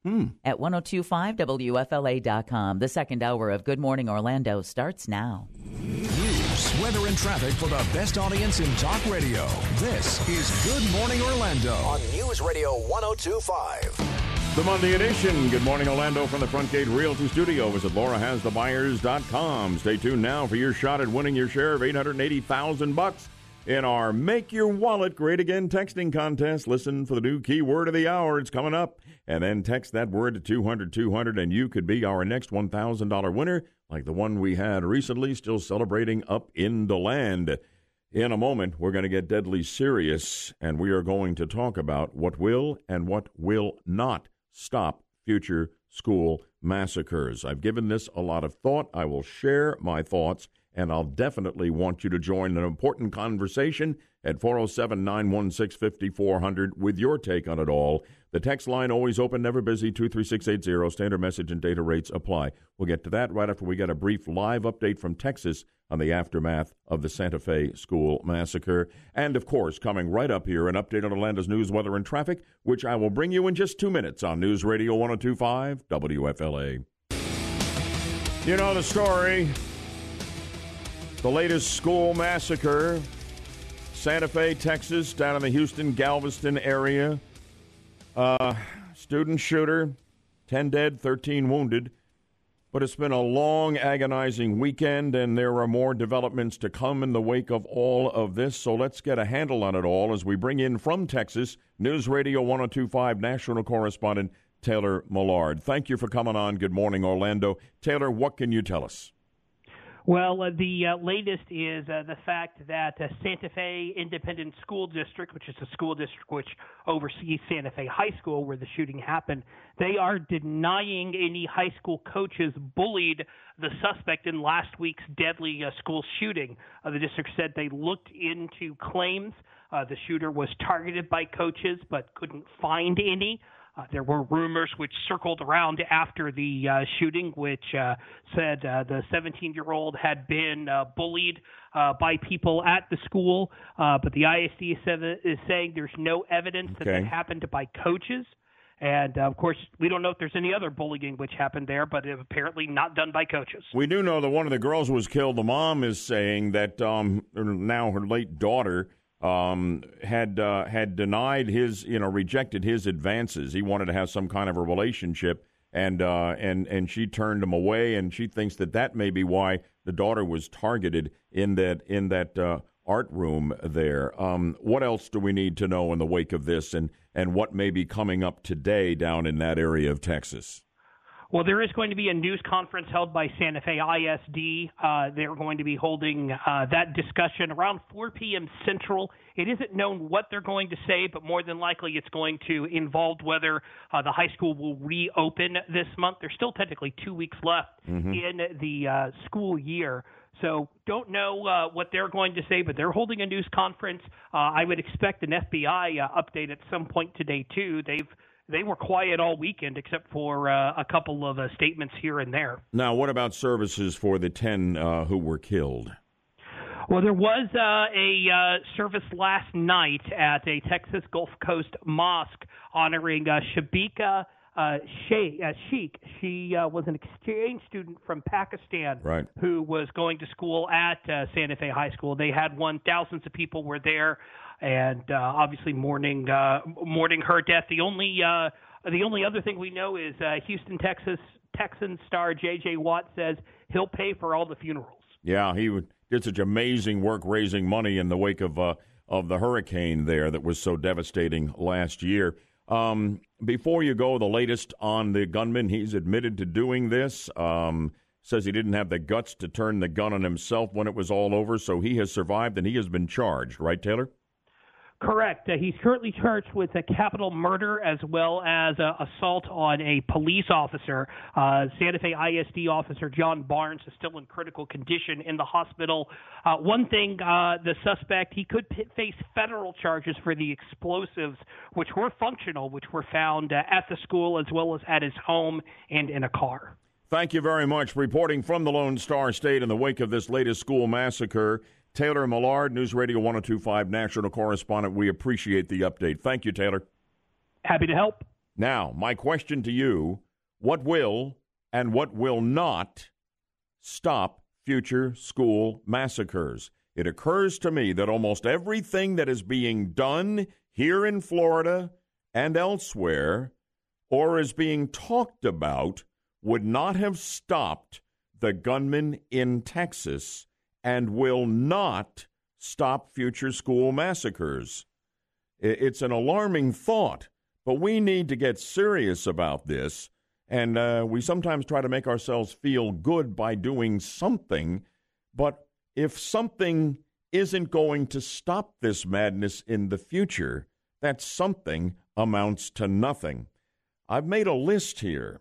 At 1025WFLA.com. The second hour of Good Morning Orlando starts now. News, weather, and traffic for the best audience in talk radio. This is Good Morning Orlando on News Radio 1025. The Monday edition. Good morning, Orlando, from the Frontgate Realty Studio. Visit LauraHasTheBuyers.com. Stay tuned now for your shot at winning your share of $880,000 in our Make Your Wallet Great Again texting contest. Listen for the new keyword of the hour. It's coming up. And then text that word to 200-200, and you could be our next $1,000 winner, like the one we had recently, still celebrating up in the land. In a moment, we're going to get deadly serious, and we are going to talk about what will and what will not stop future school massacres. I've given this a lot of thought. I will share my thoughts, and I'll definitely want you to join an important conversation at 407-916-5400 with your take on it all. The text line always open, never busy, 23680. Standard message and data rates apply. We'll get to that right after we get a brief live update from Texas on the aftermath of the Santa Fe school massacre. And, of course, coming right up here, an update on Atlanta's news, weather, and traffic, which I will bring you in just 2 minutes on News Radio 1025 WFLA. You know the story. The latest school massacre, Santa Fe, Texas, down in the Houston, Galveston area. Student shooter, 10 dead, 13 wounded. But it's been a long, agonizing weekend, and there are more developments to come in the wake of all of this. So let's get a handle on it all as we bring in from Texas, News Radio 1025 national correspondent Taylor Millard. Thank you for coming on. Good morning, Orlando. Taylor, what can you tell us? Well, the latest is the fact that Santa Fe Independent School District, which is a school district which oversees Santa Fe High School where the shooting happened, they are denying any high school coaches bullied the suspect in last week's deadly school shooting. The district said they looked into claims. The shooter was targeted by coaches but couldn't find any. There were rumors which circled around after the shooting, which said the 17-year-old had been bullied by people at the school. But the ISD is saying there's no evidence that happened by coaches. And, of course, we don't know if there's any other bullying which happened there, but apparently not done by coaches. We do know that one of the girls was killed. The mom is saying that now her late daughter had denied his, rejected his advances. He wanted to have some kind of a relationship, and she turned him away. And she thinks that may be why the daughter was targeted in that art room there. What else do we need to know in the wake of this, and what may be coming up today down in that area of Texas? Well, there is going to be a news conference held by Santa Fe ISD. They're going to be holding that discussion around 4 p.m. Central. It isn't known what they're going to say, but more than likely it's going to involve whether the high school will reopen this month. There's still technically 2 weeks left in the school year. So don't know what they're going to say, but they're holding a news conference. I would expect an FBI update at some point today, too. They were quiet all weekend except for a couple of statements here and there. Now, what about services for the 10 who were killed? Well, there was a service last night at a Texas Gulf Coast mosque honoring Sabika Sheikh. She was an exchange student from Pakistan who was going to school at Santa Fe High School. They had one. Thousands of people were there. And obviously mourning her death. The only other thing we know is Houston, Texas, Texan star J.J. Watt says he'll pay for all the funerals. Yeah, he did such amazing work raising money in the wake of the hurricane there that was so devastating last year. Before you go, the latest on the gunman. He's admitted to doing this. Says he didn't have the guts to turn the gun on himself when it was all over, so he has survived and he has been charged. Right, Taylor? Correct. He's currently charged with a capital murder as well as assault on a police officer. Santa Fe ISD officer John Barnes is still in critical condition in the hospital. One thing, the suspect, he could face federal charges for the explosives, which were functional, which were found at the school as well as at his home and in a car. Thank you very much. Reporting from the Lone Star State in the wake of this latest school massacre, Taylor Millard, News Radio 1025 national correspondent. We appreciate the update. Thank you, Taylor. Happy to help. Now, my question to you, what will and what will not stop future school massacres? It occurs to me that almost everything that is being done here in Florida and elsewhere or is being talked about would not have stopped the gunman in Texas and will not stop future school massacres. It's an alarming thought, but we need to get serious about this, and we sometimes try to make ourselves feel good by doing something, but if something isn't going to stop this madness in the future, that something amounts to nothing. I've made a list here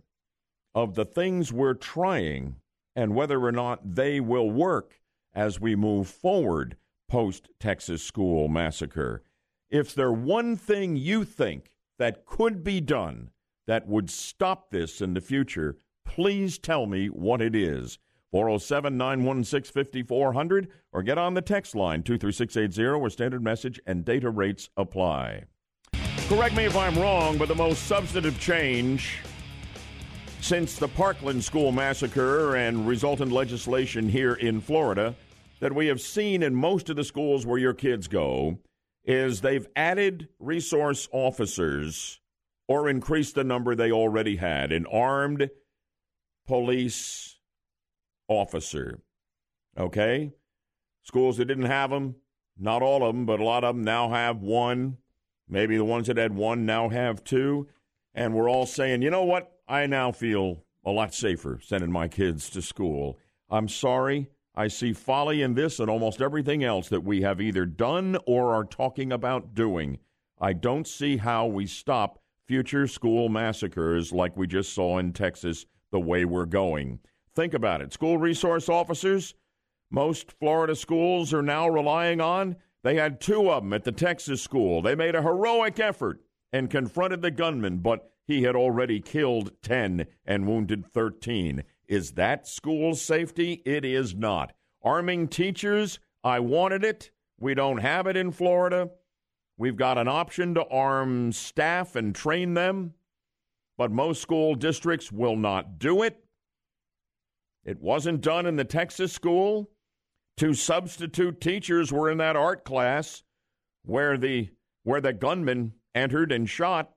of the things we're trying and whether or not they will work as we move forward post-Texas school massacre. If there's one thing you think that could be done that would stop this in the future, please tell me what it is. 407-916-5400 or get on the text line 23680 where standard message and data rates apply. Correct me if I'm wrong, but the most substantive change since the Parkland school massacre and resultant legislation here in Florida that we have seen in most of the schools where your kids go is they've added resource officers or increased the number they already had, an armed police officer, okay? Schools that didn't have them, not all of them, but a lot of them now have one. Maybe the ones that had one now have two. And we're all saying, you know what? I now feel a lot safer sending my kids to school. I'm sorry. I see folly in this and almost everything else that we have either done or are talking about doing. I don't see how we stop future school massacres like we just saw in Texas the way we're going. Think about it. School resource officers, most Florida schools are now relying on. They had two of them at the Texas school. They made a heroic effort and confronted the gunman, but he had already killed 10 and wounded 13. Is that school safety? It is not. Arming teachers, I wanted it. We don't have it in Florida. We've got an option to arm staff and train them, but most school districts will not do it. It wasn't done in the Texas school. Two substitute teachers were in that art class where the gunman entered and shot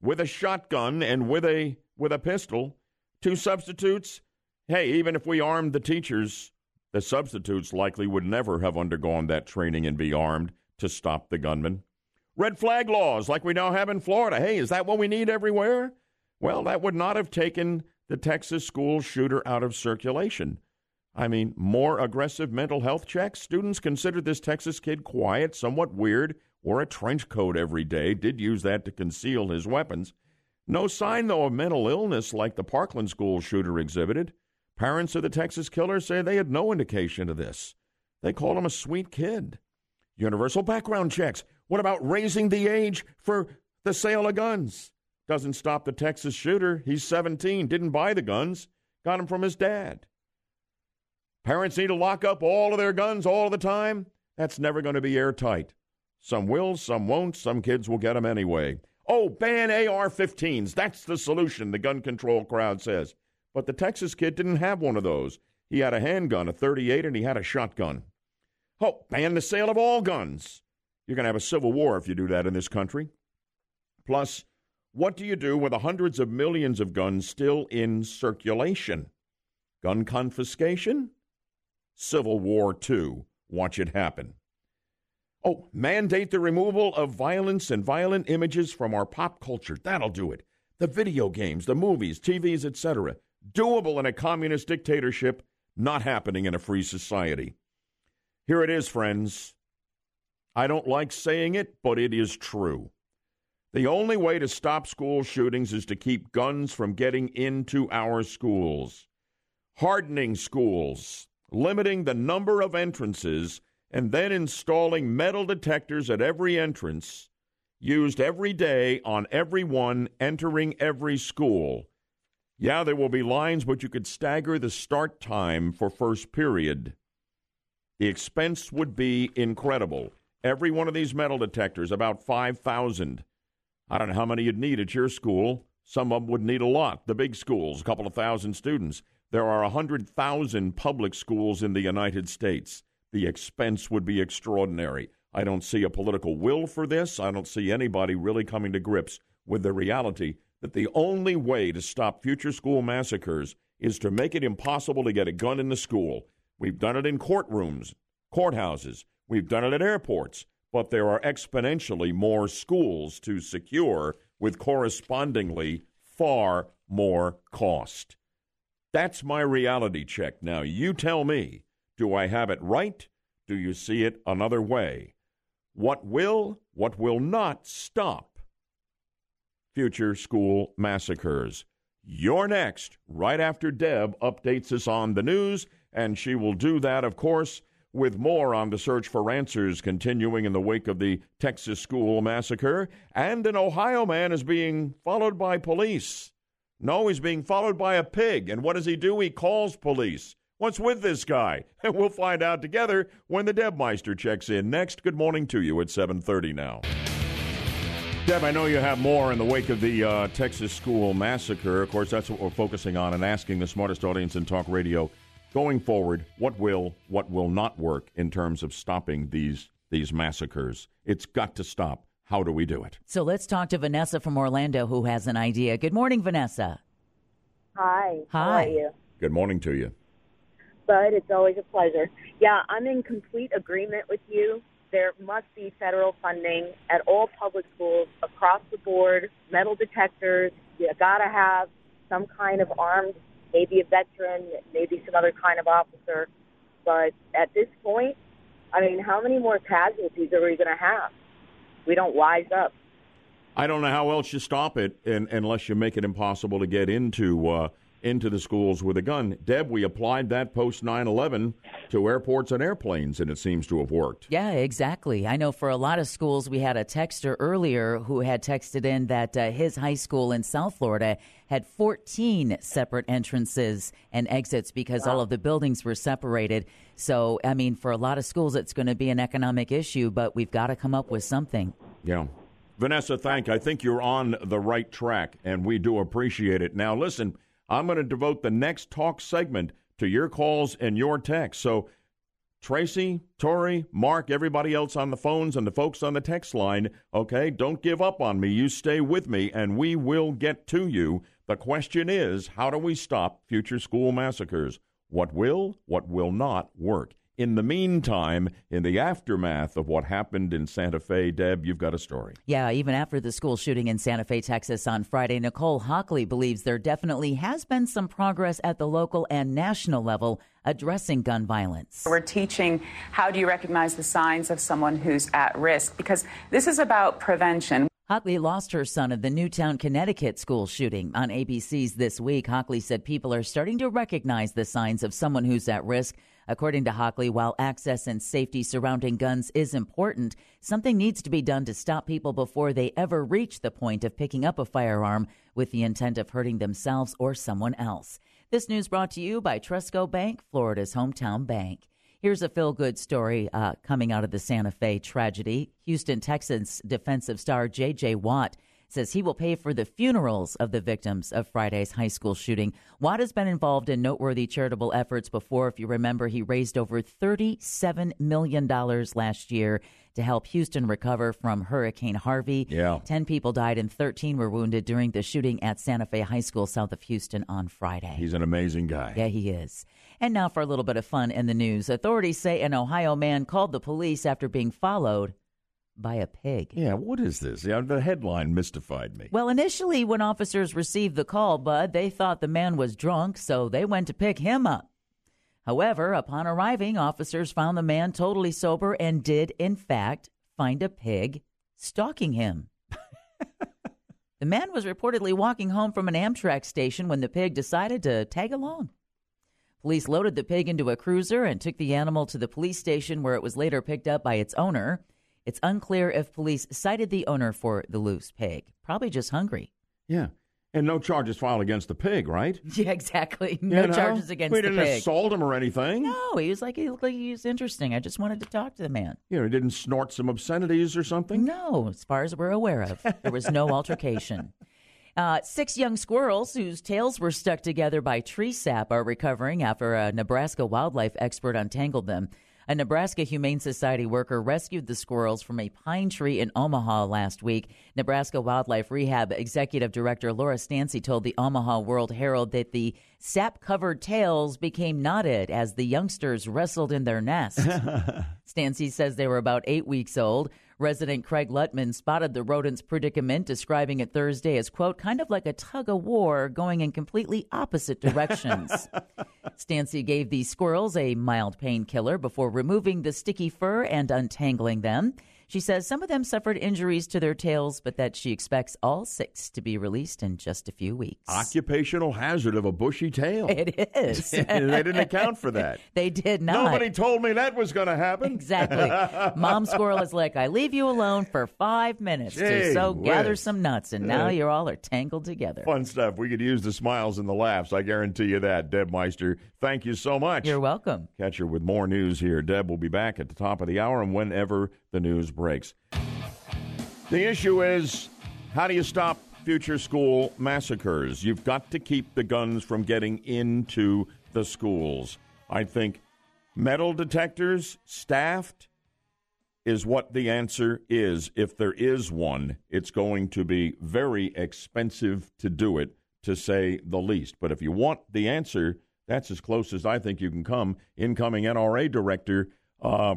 with a shotgun and with a pistol. Two substitutes. Hey, even if we armed the teachers, the substitutes likely would never have undergone that training and be armed to stop the gunman. Red flag laws like we now have in Florida. Hey, is that what we need everywhere? Well, that would not have taken the Texas school shooter out of circulation. I mean, more aggressive mental health checks. Students considered this Texas kid quiet, somewhat weird, wore a trench coat every day, did use that to conceal his weapons. No sign, though, of mental illness like the Parkland school shooter exhibited. Parents of the Texas killer say they had no indication of this. They called him a sweet kid. Universal background checks. What about raising the age for the sale of guns? Doesn't stop the Texas shooter. He's 17, didn't buy the guns, got them from his dad. Parents need to lock up all of their guns all the time. That's never going to be airtight. Some will, some won't, some kids will get them anyway. Oh, ban AR-15s. That's the solution, the gun control crowd says. But the Texas kid didn't have one of those. He had a handgun, a .38, and he had a shotgun. Oh, ban the sale of all guns. You're going to have a civil war if you do that in this country. Plus, what do you do with the hundreds of millions of guns still in circulation? Gun confiscation? Civil War II. Watch it happen. Oh, mandate the removal of violence and violent images from our pop culture. That'll do it. The video games, the movies, TVs, etc. Doable in a communist dictatorship, not happening in a free society. Here it is, friends. I don't like saying it, but it is true. The only way to stop school shootings is to keep guns from getting into our schools, hardening schools, limiting the number of entrances, and then installing metal detectors at every entrance, used every day on everyone entering every school. Yeah, there will be lines, but you could stagger the start time for first period. The expense would be incredible. Every one of these metal detectors, about 5,000. I don't know how many you'd need at your school. Some of them would need a lot. The big schools, a couple of thousand students. There are 100,000 public schools in the United States. The expense would be extraordinary. I don't see a political will for this. I don't see anybody really coming to grips with the reality that the only way to stop future school massacres is to make it impossible to get a gun in the school. We've done it in courtrooms, courthouses. We've done it at airports. But there are exponentially more schools to secure with correspondingly far more cost. That's my reality check. Now, you tell me, do I have it right? Do you see it another way? What will not stop future school massacres? You're next, right after Deb updates us on the news, and she will do that, of course, with more on the search for answers continuing in the wake of the Texas school massacre. And an Ohio man is being followed by police. No, he's being followed by a pig. And what does he do? He calls police. What's with this guy? And we'll find out together when the Debmeister checks in next. Good morning to you at 7:30 now. Deb, I know you have more in the wake of the Texas school massacre. Of course, that's what we're focusing on and asking the smartest audience in talk radio going forward, what will not work in terms of stopping these massacres? It's got to stop. How do we do it? So let's talk to Vanessa from Orlando, who has an idea. Good morning, Vanessa. Hi. How are you? Good morning to you. Bud, it's always a pleasure. Yeah, I'm in complete agreement with you. There must be federal funding at all public schools across the board, metal detectors. You got to have some kind of armed, maybe a veteran, maybe some other kind of officer. But at this point, I mean, how many more casualties are we going to have? We don't wise up. I don't know how else you stop it unless you make it impossible to get into the schools with a gun. Deb, we applied that post 9/11 to airports and airplanes, and it seems to have worked. Yeah, exactly. I know for a lot of schools, we had a texter earlier who had texted in that his high school in South Florida had 14 separate entrances and exits because all of the buildings were separated. So, I mean, for a lot of schools, it's going to be an economic issue, but we've got to come up with something. Yeah. Vanessa, I think you're on the right track, and we do appreciate it. Now, listen, I'm going to devote the next talk segment to your calls and your texts. So, Tracy, Tori, Mark, everybody else on the phones and the folks on the text line, okay, don't give up on me. You stay with me, and we will get to you. The question is, how do we stop future school massacres? What will not work? In the meantime, in the aftermath of what happened in Santa Fe, Deb, you've got a story. Yeah, even after the school shooting in Santa Fe, Texas on Friday, Nicole Hockley believes there definitely has been some progress at the local and national level addressing gun violence. We're teaching how do you recognize the signs of someone who's at risk, because this is about prevention. Hockley lost her son at the Newtown, Connecticut school shooting. On ABC's This Week, Hockley said people are starting to recognize the signs of someone who's at risk. According to Hockley, while access and safety surrounding guns is important, something needs to be done to stop people before they ever reach the point of picking up a firearm with the intent of hurting themselves or someone else. This news brought to you by Trusco Bank, Florida's hometown bank. Here's a feel-good story coming out of the Santa Fe tragedy. Houston Texans defensive star J.J. Watt says he will pay for the funerals of the victims of Friday's high school shooting. Watt has been involved in noteworthy charitable efforts before. If you remember, he raised over $37 million last year to help Houston recover from Hurricane Harvey. Yeah. 10 people died and 13 were wounded during the shooting at Santa Fe High School south of Houston on Friday. He's an amazing guy. Yeah, he is. And now for a little bit of fun in the news. Authorities say an Ohio man called the police after being followed by a pig. Yeah, what is this? Yeah, the headline mystified me. Well, initially when officers received the call, Bud, they thought the man was drunk, so they went to pick him up. However, upon arriving, officers found the man totally sober and did, in fact, find a pig stalking him. The man was reportedly walking home from an Amtrak station when the pig decided to tag along. Police loaded the pig into a cruiser and took the animal to the police station, where it was later picked up by its owner. It's unclear if police cited the owner for the loose pig. Probably just hungry. Yeah. And no charges filed against the pig, right? Yeah, exactly. Charges against the pig. We didn't assault him or anything. No, he looked like he was interesting. I just wanted to talk to the man. You know, he didn't snort some obscenities or something? No, as far as we're aware of. There was no altercation. Six young squirrels whose tails were stuck together by tree sap are recovering after a Nebraska wildlife expert untangled them. A Nebraska Humane Society worker rescued the squirrels from a pine tree in Omaha last week. Nebraska Wildlife Rehab Executive Director Laura Stancy told the Omaha World-Herald that the sap-covered tails became knotted as the youngsters wrestled in their nest. Stancy says they were about 8 weeks old. Resident Craig Luttman spotted the rodent's predicament, describing it Thursday as, quote, kind of like a tug of war going in completely opposite directions. Stancy gave the squirrels a mild painkiller before removing the sticky fur and untangling them. She says some of them suffered injuries to their tails, but that she expects all six to be released in just a few weeks. Occupational hazard of a bushy tail. It is. They didn't account for that. They did not. Nobody told me that was going to happen. Exactly. Mom squirrel is like, I leave you alone for 5 minutes to so gather some nuts, and now you all are tangled together. Fun stuff. We could use the smiles and the laughs. I guarantee you that, Deb Meister. Thank you so much. You're welcome. Catch her with more news here. Deb will be back at the top of the hour and whenever the news breaks. The issue is, how do you stop future school massacres? You've got to keep the guns from getting into the schools. I think metal detectors staffed is what the answer is. If there is one, it's going to be very expensive to do it, to say the least. But if you want the answer, that's as close as I think you can come. Incoming NRA director,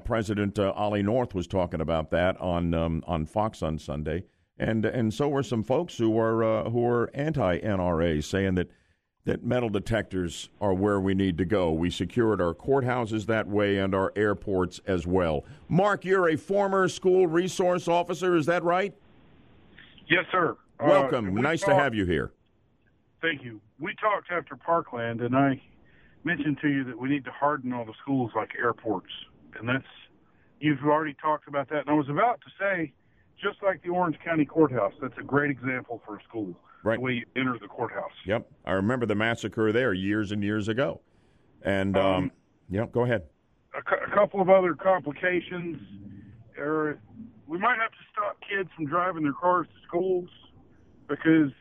President Ollie North was talking about that on Fox on Sunday, and so were some folks who are anti-NRA, saying that metal detectors are where we need to go. We secured our courthouses that way and our airports as well. Mark, you're a former school resource officer, is that right? Yes, sir. Welcome. Nice to have you here. Thank you. We talked after Parkland, and I mentioned to you that we need to harden all the schools like airports. And you've already talked about that. And I was about to say, just like the Orange County Courthouse, that's a great example for a school, right? The way you enter the courthouse. Yep. I remember the massacre there years and years ago. And, go ahead. A couple of other complications. We might have to stop kids from driving their cars to schools, because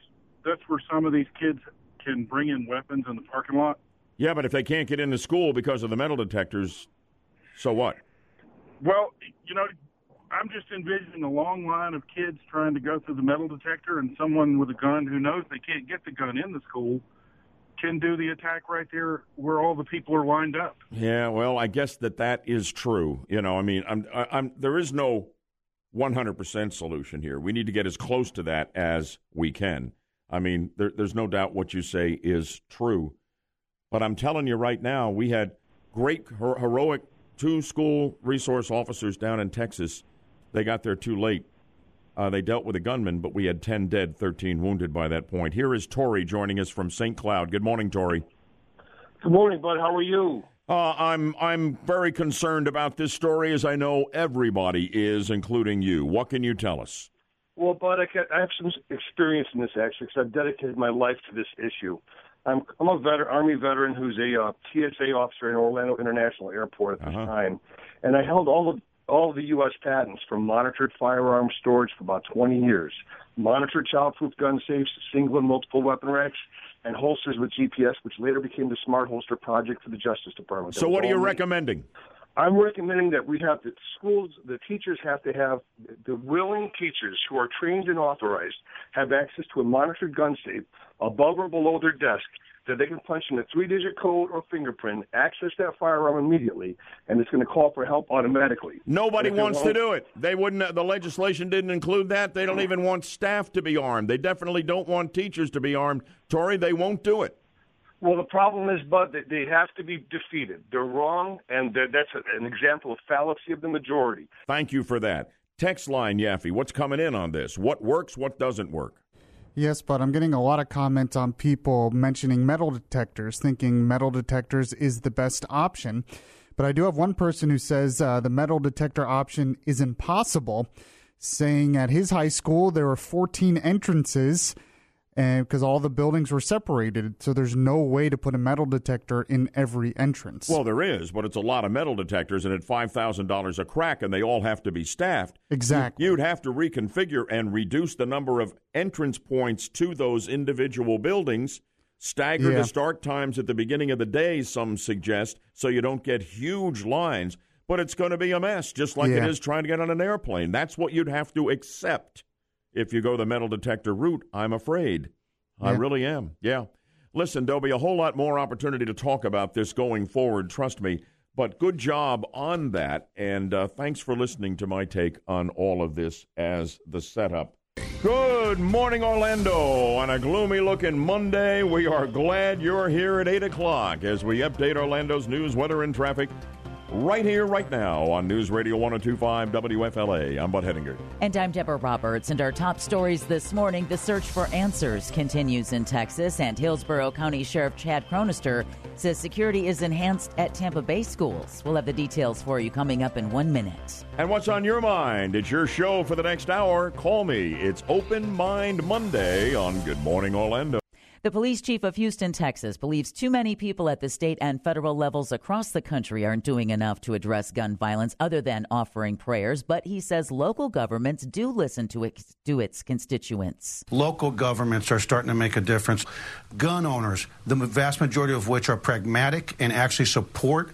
that's where some of these kids can bring in weapons in the parking lot. Yeah, but if they can't get into school because of the metal detectors, so what? Well, I'm just envisioning a long line of kids trying to go through the metal detector, and someone with a gun who knows they can't get the gun in the school can do the attack right there where all the people are lined up. Yeah, well, I guess that is true. There is no 100% solution here. We need to get as close to that as we can. I mean, there's no doubt what you say is true. But I'm telling you right now, we had great, heroic two school resource officers down in Texas. They got there too late. They dealt with a gunman, but we had 10 dead, 13 wounded by that point. Here is Tori joining us from St. Cloud. Good morning, Tori. Good morning, Bud. How are you? I'm very concerned about this story, as I know everybody is, including you. What can you tell us? Well, Bud, I have some experience in this, actually, because I've dedicated my life to this issue. I'm a Army veteran who's a TSA officer in Orlando International Airport at this time, and I held all the U.S. patents for monitored firearm storage for about 20 years, monitored childproof gun safes, single and multiple weapon racks, and holsters with GPS, which later became the Smart Holster Project for the Justice Department. So what are you recommending? I'm recommending that the teachers have to have, the willing teachers who are trained and authorized, have access to a monitored gun safe above or below their desk that they can punch in a 3-digit code or fingerprint, access that firearm immediately, and it's going to call for help automatically. Nobody wants to do it. They wouldn't. The legislation didn't include that. They don't even want staff to be armed. They definitely don't want teachers to be armed. Tory, they won't do it. Well, the problem is, Bud, that they have to be defeated. They're wrong, and that's an example of fallacy of the majority. Thank you for that. Text line, Yaffe, what's coming in on this? What works, what doesn't work? Yes, Bud, I'm getting a lot of comments on people mentioning metal detectors, thinking metal detectors is the best option. But I do have one person who says the metal detector option is impossible, saying at his high school there were 14 entrances, and because all the buildings were separated, so there's no way to put a metal detector in every entrance. Well, there is, but it's a lot of metal detectors, and at $5,000 a crack, and they all have to be staffed. Exactly. You'd have to reconfigure and reduce the number of entrance points to those individual buildings, stagger the start times at the beginning of the day, some suggest, so you don't get huge lines. But it's going to be a mess, just like it is trying to get on an airplane. That's what you'd have to accept if you go the metal detector route, I'm afraid. Yeah. I really am. Yeah. Listen, there'll be a whole lot more opportunity to talk about this going forward. Trust me. But good job on that, and thanks for listening to my take on all of this as the setup. Good morning, Orlando. On a gloomy-looking Monday, we are glad you're here at 8 o'clock as we update Orlando's news, weather, and traffic right here, right now on News Radio 1025 WFLA. I'm Bud Hedinger. And I'm Deborah Roberts. And our top stories this morning, the search for answers continues in Texas, and Hillsborough County Sheriff Chad Cronister says security is enhanced at Tampa Bay schools. We'll have the details for you coming up in 1 minute. And what's on your mind? It's your show for the next hour. Call me. It's Open Mind Monday on Good Morning Orlando. The police chief of Houston, Texas, believes too many people at the state and federal levels across the country aren't doing enough to address gun violence other than offering prayers. But he says local governments do listen to its constituents. Local governments are starting to make a difference. Gun owners, the vast majority of which are pragmatic and actually support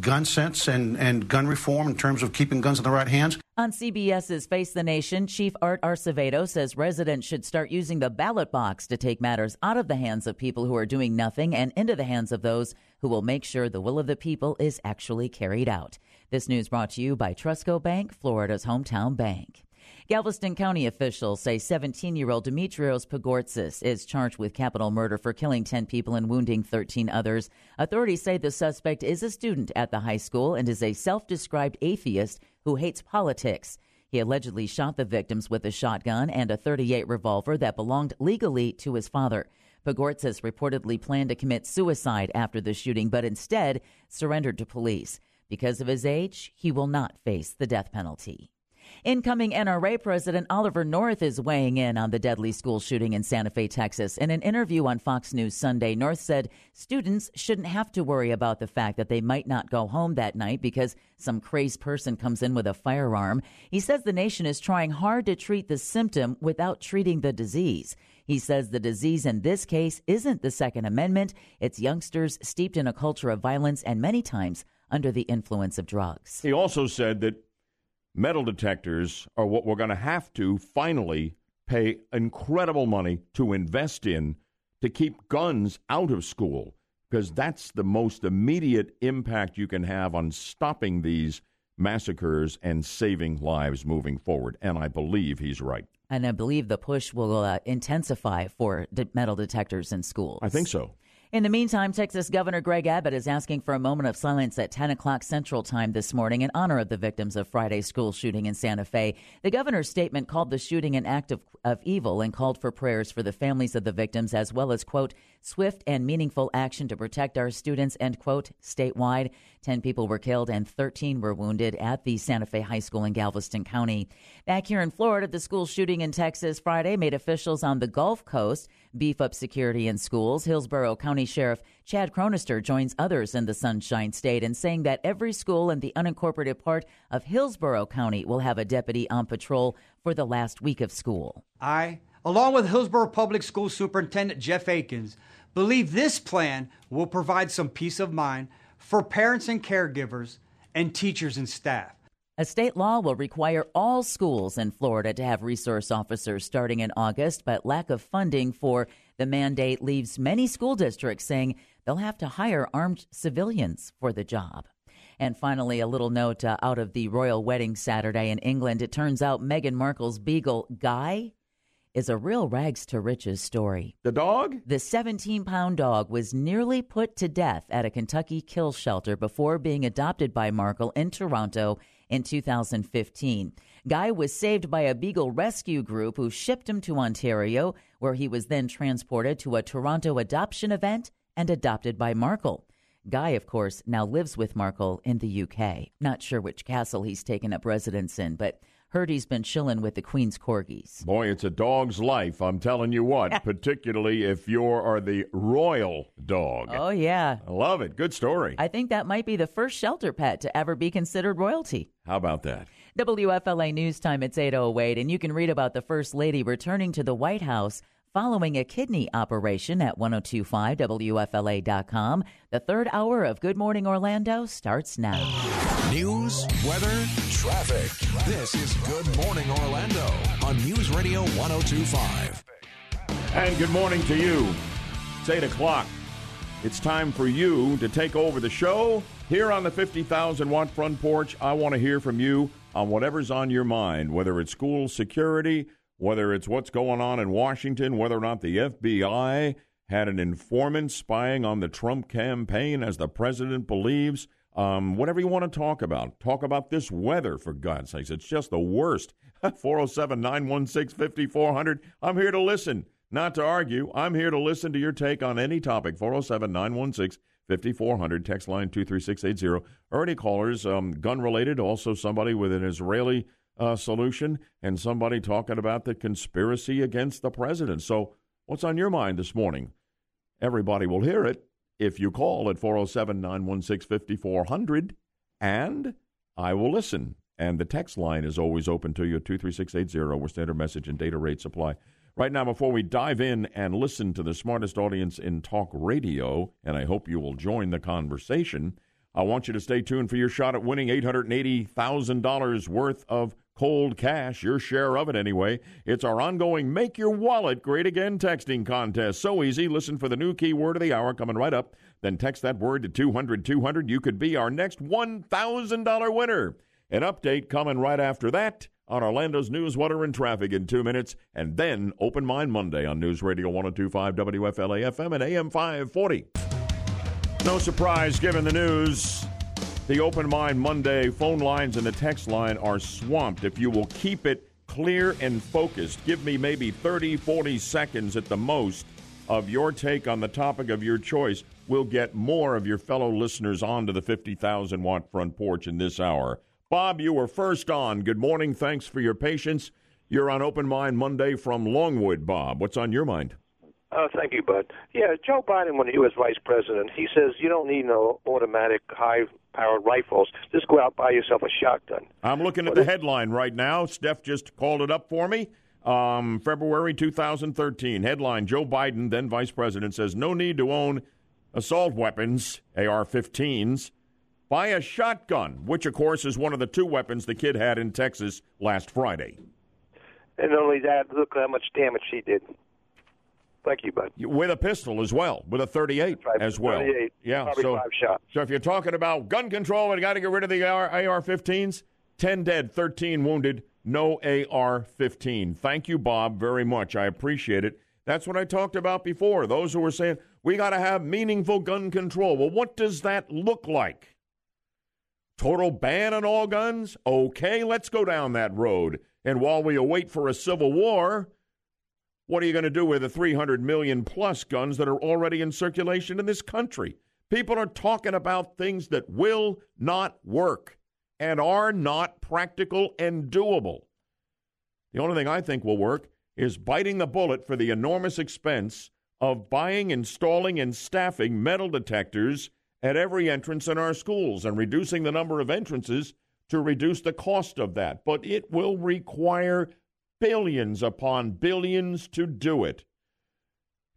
gun sense and gun reform in terms of keeping guns in the right hands. On CBS's Face the Nation, Chief Art Acevedo says residents should start using the ballot box to take matters out of the hands of people who are doing nothing and into the hands of those who will make sure the will of the people is actually carried out. This news brought to you by Trusco Bank, Florida's hometown bank. Galveston County officials say 17-year-old Dimitrios Pagourtzis is charged with capital murder for killing 10 people and wounding 13 others. Authorities say the suspect is a student at the high school and is a self-described atheist who hates politics. He allegedly shot the victims with a shotgun and a .38 revolver that belonged legally to his father. Pagourtzis reportedly planned to commit suicide after the shooting, but instead surrendered to police. Because of his age, he will not face the death penalty. Incoming NRA President Oliver North is weighing in on the deadly school shooting in Santa Fe, Texas. In an interview on Fox News Sunday, North said students shouldn't have to worry about the fact that they might not go home that night because some crazed person comes in with a firearm. He says the nation is trying hard to treat the symptom without treating the disease. He says the disease in this case isn't the Second Amendment. It's youngsters steeped in a culture of violence and many times under the influence of drugs. He also said that metal detectors are what we're going to have to finally pay incredible money to invest in to keep guns out of school, because that's the most immediate impact you can have on stopping these massacres and saving lives moving forward. And I believe he's right. And I believe the push will intensify for metal detectors in schools. I think so. In the meantime, Texas Governor Greg Abbott is asking for a moment of silence at 10 o'clock Central Time this morning in honor of the victims of Friday's school shooting in Santa Fe. The governor's statement called the shooting an act of evil and called for prayers for the families of the victims, as well as, quote, swift and meaningful action to protect our students, end quote. Statewide, 10 people were killed and 13 were wounded at the Santa Fe High School in Galveston County. Back here in Florida, the school shooting in Texas Friday made officials on the Gulf Coast beef up security in schools. Hillsborough County Sheriff Chad Cronister joins others in the Sunshine State in saying that every school in the unincorporated part of Hillsborough County will have a deputy on patrol for the last week of school. I, along with Hillsborough Public School Superintendent Jeff Akins, believe this plan will provide some peace of mind for parents and caregivers and teachers and staff. A state law will require all schools in Florida to have resource officers starting in August, but lack of funding for the mandate leaves many school districts saying they'll have to hire armed civilians for the job. And finally, a little note out of the royal wedding Saturday in England. It turns out Meghan Markle's beagle, Guy, is a real rags-to-riches story. The dog? The 17-pound dog was nearly put to death at a Kentucky kill shelter before being adopted by Markle in Toronto in 2015. Guy was saved by a beagle rescue group who shipped him to Ontario, where he was then transported to a Toronto adoption event and adopted by Markle. Guy, of course, now lives with Markle in the UK. Not sure which castle he's taken up residence in, but heard he's been chilling with the Queen's corgis. Boy, it's a dog's life, I'm telling you what, particularly if you are the royal dog. Oh, yeah. I love it. Good story. I think that might be the first shelter pet to ever be considered royalty. How about that? WFLA News Time, it's 8:08, and you can read about the First Lady returning to the White House following a kidney operation at 1025WFLA.com. The third hour of Good Morning Orlando starts now. News, weather, traffic. This is Good Morning Orlando on News Radio 1025. And good morning to you. It's 8 o'clock. It's time for you to take over the show Here on the 50,000-watt front porch, I want to hear from you on whatever's on your mind, whether it's school security, whether it's what's going on in Washington, whether or not the FBI had an informant spying on the Trump campaign, as the president believes. Whatever you want to talk about this weather, for God's sakes. It's just the worst. 407-916-5400. I'm here to listen, not to argue. I'm here to listen to your take on any topic. 407-916-5400. Text line 23680. Already callers, gun-related, also somebody with an Israeli solution, and somebody talking about the conspiracy against the president. So what's on your mind this morning? Everybody will hear it if you call at 407-916-5400, and I will listen. And the text line is always open to you at 23680, where standard message and data rates apply. Right now, before we dive in and listen to the smartest audience in talk radio, and I hope you will join the conversation, I want you to stay tuned for your shot at winning $880,000 worth of cold cash, your share of it anyway. It's our ongoing Make Your Wallet Great Again texting contest. So easy. Listen for the new keyword of the hour coming right up. Then text that word to 200-200. You could be our next $1,000 winner. An update coming right after that on Orlando's news, weather, and traffic in 2 minutes. And then Open Mind Monday on News Radio 1025 WFLA FM and AM 540. No surprise given the news. The Open Mind Monday phone lines and the text line are swamped. If you will keep it clear and focused, give me maybe 30, 40 seconds at the most of your take on the topic of your choice, we'll get more of your fellow listeners onto the 50,000-watt front porch in this hour. Bob, you were first on. Good morning. Thanks for your patience. You're on Open Mind Monday from Longwood, Bob. What's on your mind? Thank you, Bud. Yeah, Joe Biden, when he was vice president, he says you don't need no automatic high-powered rifles. Just go out, buy yourself a shotgun. I'm looking at the headline right now. Steph just called it up for me. February 2013. Headline, Joe Biden, then vice president, says no need to own assault weapons, AR-15s. Buy a shotgun, which, of course, is one of the two weapons the kid had in Texas last Friday. And not only that, look how much damage he did. Thank you, Bud. With a pistol as well, with a 38 as well. 38, yeah, probably so, 5 shots. So if you're talking about gun control and got to get rid of the AR-15s, 10 dead, 13 wounded, no AR-15. Thank you, Bob, very much. I appreciate it. That's what I talked about before. Those who were saying, we got to have meaningful gun control. Well, what does that look like? Total ban on all guns? Okay, let's go down that road. And while we await for a civil war, what are you going to do with the 300 million plus guns that are already in circulation in this country? People are talking about things that will not work and are not practical and doable. The only thing I think will work is biting the bullet for the enormous expense of buying, installing, and staffing metal detectors at every entrance in our schools and reducing the number of entrances to reduce the cost of that. But it will require billions upon billions to do it.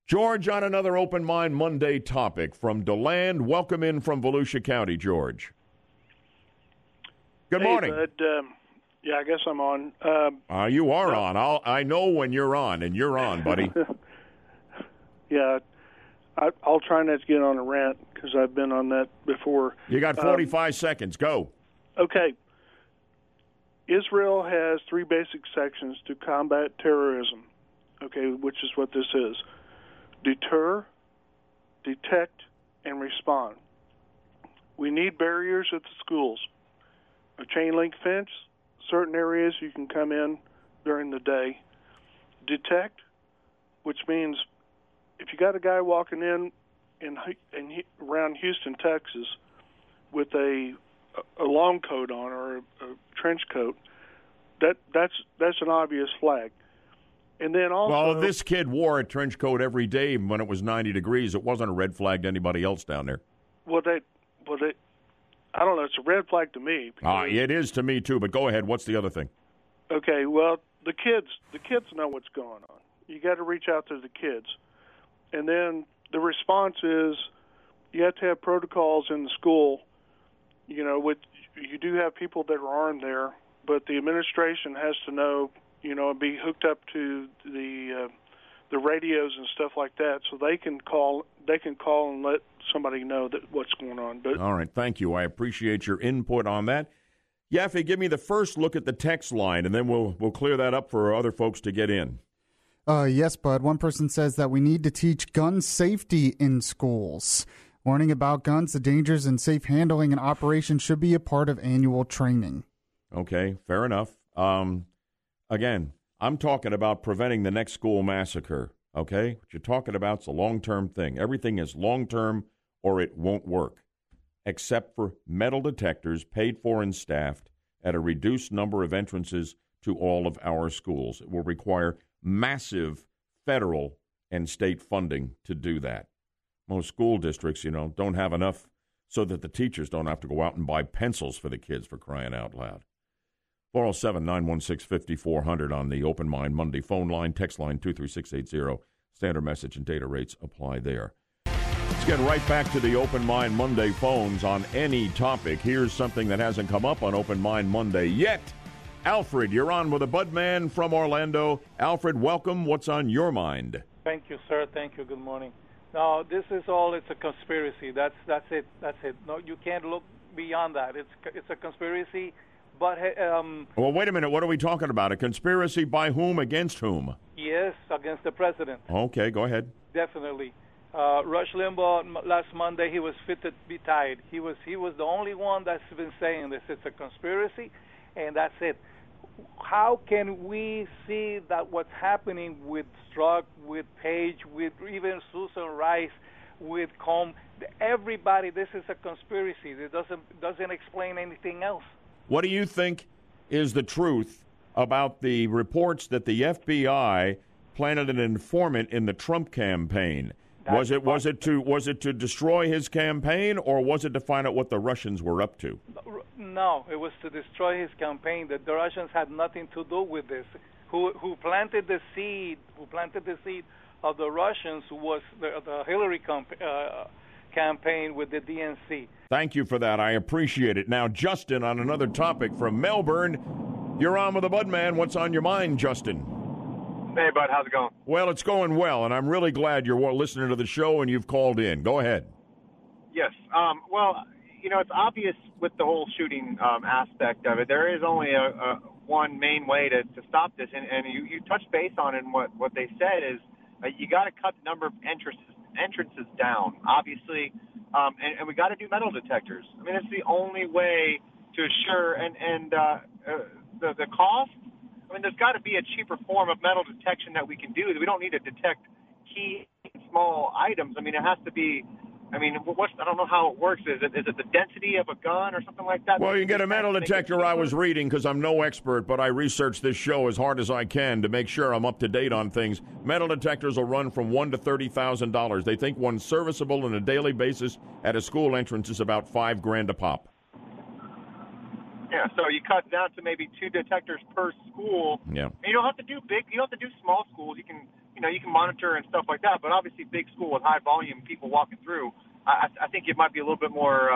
George, on another Open Mind Monday topic from DeLand. Welcome in from Volusia County, George. Good morning. Bud, yeah, I guess I'm on. You are on. I know when you're on, and you're on, buddy. Yeah, I'll try not to get on a rant because I've been on that before. You got 45 seconds. Go. Okay. Israel has 3 basic sections to combat terrorism, okay, which is what this is. Deter, detect, and respond. We need barriers at the schools. A chain link fence, certain areas you can come in during the day. Detect, which means if you got a guy walking in around Houston, Texas, with a long coat on or a trench coat, that's an obvious flag. And then also, well, this kid wore a trench coat every day when it was 90 degrees. It wasn't a red flag to anybody else down there. Well, I don't know. It's a red flag to me. It is to me too. But go ahead. What's the other thing? Okay. Well, the kids know what's going on. You got to reach out to the kids, and then the response is you have to have protocols in the school. You know, you do have people that are armed there, but the administration has to know, you know, and be hooked up to the the radios and stuff like that, so they can call. They can call and let somebody know that what's going on. But all right, thank you. I appreciate your input on that. Yaffe, give me the first look at the text line, and then we'll clear that up for other folks to get in. Yes, Bud. One person says that we need to teach gun safety in schools. Warning about guns, the dangers, and safe handling and operation should be a part of annual training. Okay, fair enough. Again, I'm talking about preventing the next school massacre, okay? What you're talking about is a long-term thing. Everything is long-term or it won't work, except for metal detectors paid for and staffed at a reduced number of entrances to all of our schools. It will require massive federal and state funding to do that. Most school districts, you know, don't have enough so that the teachers don't have to go out and buy pencils for the kids, for crying out loud. 407-916-5400 on the Open Mind Monday phone line, text line 23680. Standard message and data rates apply there. Let's get right back to the Open Mind Monday phones on any topic. Here's something that hasn't come up on Open Mind Monday yet. Alfred, you're on with a Budman from Orlando. Alfred, welcome. What's on your mind? Thank you, sir. Thank you. Good morning. No, this is all. It's a conspiracy. That's it. No, you can't look beyond that. It's a conspiracy. But well, wait a minute. What are we talking about? A conspiracy by whom? Against whom? Yes, against the president. Okay, go ahead. Definitely. Rush Limbaugh last Monday. He was fitted to be tied. He was the only one that's been saying this. It's a conspiracy, and that's it. How can we see that what's happening with Strzok, with Page, with even Susan Rice, with Comey, everybody, this is a conspiracy. It doesn't explain anything else. What do you think is the truth about the reports that the FBI planted an informant in the Trump campaign? Was it to destroy his campaign, or was it to find out what the Russians were up to? No, it was to destroy his campaign. The Russians had nothing to do with this. Who planted the seed of the Russians was the Hillary campaign with the DNC. Thank you for that. I appreciate it. Now, Justin, on another topic from Melbourne, you're on with the Budman. What's on your mind, Justin? Hey, Bud, how's it going? Well, it's going well, and I'm really glad you're listening to the show and you've called in. Go ahead. Yes. Well, you know, it's obvious with the whole shooting aspect of it, there is only one main way to stop this, and you touched base on it, and what they said is you got to cut the number of entrances down, obviously, and we got to do metal detectors. I mean, it's the only way to assure, and the cost. I mean, there's got to be a cheaper form of metal detection that we can do. We don't need to detect key small items. I mean, it has to be. I mean, I don't know how it works. Is it the density of a gun or something like that? Well, you can get a metal detector. I was reading, because I'm no expert, but I researched this show as hard as I can to make sure I'm up to date on things. Metal detectors will run from $1,000 to $30,000. They think one serviceable on a daily basis at a school entrance is about $5,000 a pop. Yeah, so you cut down to maybe 2 detectors per school. Yeah. And you don't have to do big. You don't have to do small schools. You can, monitor and stuff like that. But obviously, big school with high volume people walking through, I think it might be a little bit more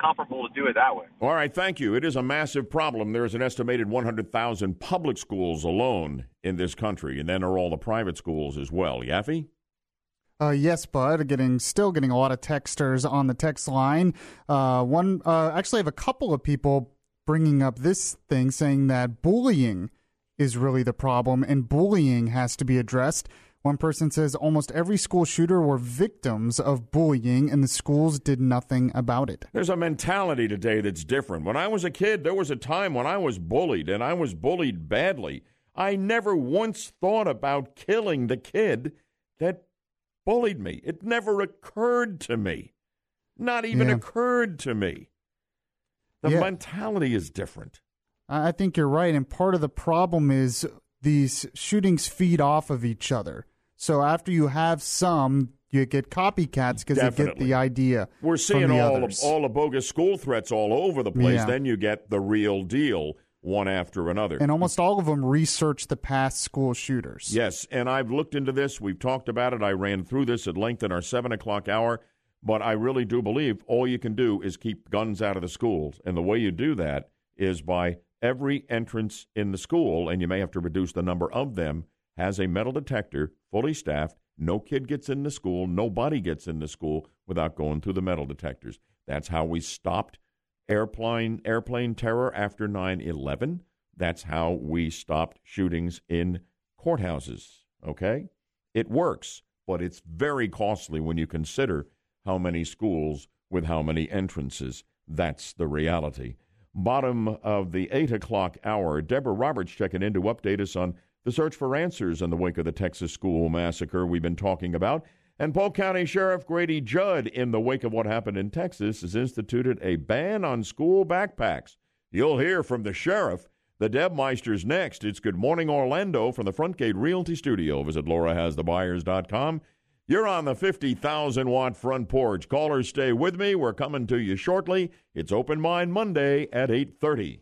comparable to do it that way. All right, thank you. It is a massive problem. There is an estimated 100,000 public schools alone in this country, and then are all the private schools as well. Yaffe? Yes, Bud. Still getting a lot of texters on the text line. Actually, I have a couple of people bringing up this thing, saying that bullying is really the problem and bullying has to be addressed. One person says almost every school shooter were victims of bullying and the schools did nothing about it. There's a mentality today that's different. When I was a kid, there was a time when I was bullied, and I was bullied badly. I never once thought about killing the kid that bullied me. It never occurred to me. Not even occurred to me. The mentality is different. I think you're right, and part of the problem is these shootings feed off of each other. So after you have some, you get copycats because they get the idea. We're seeing all the bogus school threats all over the place. Yeah. Then you get the real deal, one after another. And almost all of them research the past school shooters. Yes, and I've looked into this. We've talked about it. I ran through this at length in our 7 o'clock hour. But I really do believe all you can do is keep guns out of the schools. And the way you do that is by every entrance in the school, and you may have to reduce the number of them, has a metal detector, fully staffed. No kid gets into school. Nobody gets into school without going through the metal detectors. That's how we stopped airplane terror after 9/11. That's how we stopped shootings in courthouses, okay? It works, but it's very costly when you consider how many schools with how many entrances. That's the reality. Bottom of the 8 o'clock hour, Deborah Roberts checking in to update us on the search for answers in the wake of the Texas school massacre we've been talking about. And Polk County Sheriff Grady Judd, in the wake of what happened in Texas, has instituted a ban on school backpacks. You'll hear from the sheriff. The Debmeister's next. It's Good Morning Orlando from the Frontgate Realty Studio. Visit laurahasthebuyers.com. You're on the 50,000-watt front porch. Callers, stay with me. We're coming to you shortly. It's Open Mind Monday at 8:30.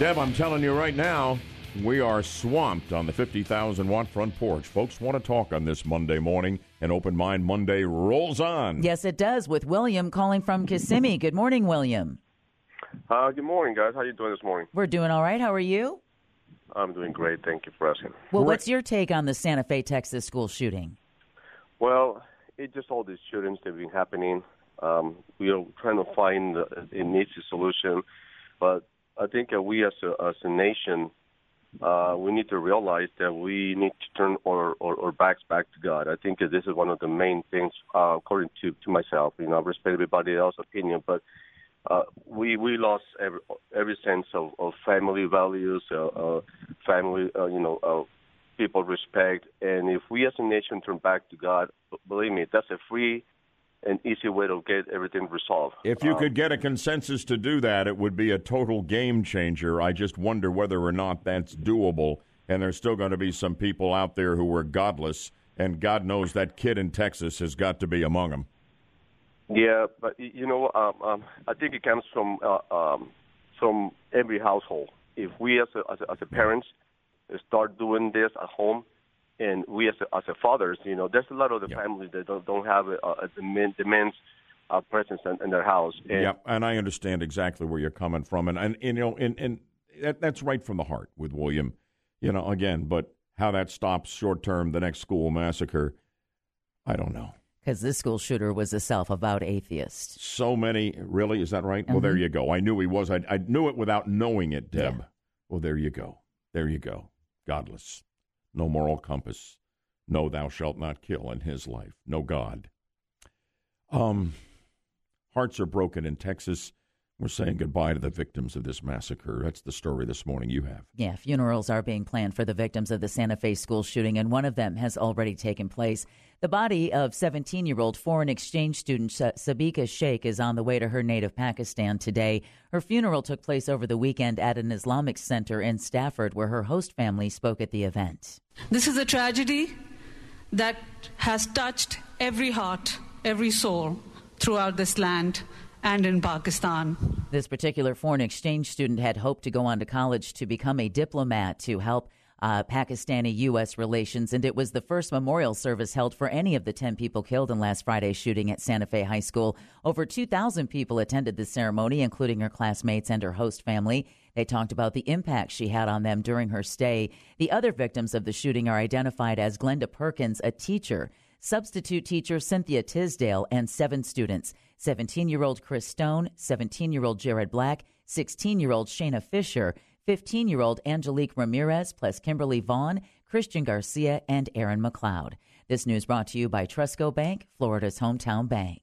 Deb, I'm telling you right now, we are swamped on the 50,000-watt front porch. Folks want to talk on this Monday morning, and Open Mind Monday rolls on. Yes, it does, with William calling from Kissimmee. Good morning, William. Good morning, guys. How are you doing this morning? We're doing all right. How are you? I'm doing great. Thank you for asking. Well, what's your take on the Santa Fe, Texas school shooting? Well, it's just all these shootings that have been happening. We are trying to find an easy solution. But I think we as a nation, we need to realize that we need to turn our backs back to God. I think that this is one of the main things, according to myself. You know, I respect everybody else's opinion, but we lost every sense of family values, family, people respect. And if we as a nation turn back to God, believe me, that's a free and easy way to get everything resolved. If you could get a consensus to do that, it would be a total game changer. I just wonder whether or not that's doable. And there's still going to be some people out there who were godless. And God knows that kid in Texas has got to be among them. Yeah, but I think it comes from every household. If we as a parents start doing this at home, and we as a fathers, there's a lot of the families that don't have the men's presence in their house. And I understand exactly where you're coming from, and that's right from the heart with William. But how that stops short term the next school massacre, I don't know. Because this school shooter was a self-avowed atheist. So many, really? Is that right? Mm-hmm. Well, there you go. I knew he was. I knew it without knowing it, Deb. Yeah. Well, there you go. There you go. Godless. No moral compass. No thou shalt not kill in his life. No God. Hearts are broken in Texas. We're saying goodbye to the victims of this massacre. That's the story this morning you have. Yeah, funerals are being planned for the victims of the Santa Fe school shooting, and one of them has already taken place. The body of 17-year-old foreign exchange student Sabika Sheikh is on the way to her native Pakistan today. Her funeral took place over the weekend at an Islamic center in Stafford, where her host family spoke at the event. This is a tragedy that has touched every heart, every soul throughout this land and in Pakistan. This particular foreign exchange student had hoped to go on to college to become a diplomat to help Pakistani-U.S. relations, and it was the first memorial service held for any of the 10 people killed in last Friday's shooting at Santa Fe High School. Over 2,000 people attended the ceremony, including her classmates and her host family. They talked about the impact she had on them during her stay. The other victims of the shooting are identified as Glenda Perkins, a teacher, substitute teacher Cynthia Tisdale, and 7 students, 17-year-old Chris Stone, 17-year-old Jared Black, 16-year-old Shayna Fisher, 15-year-old Angelique Ramirez, plus Kimberly Vaughn, Christian Garcia, and Aaron McLeod. This news brought to you by Trusco Bank, Florida's hometown bank.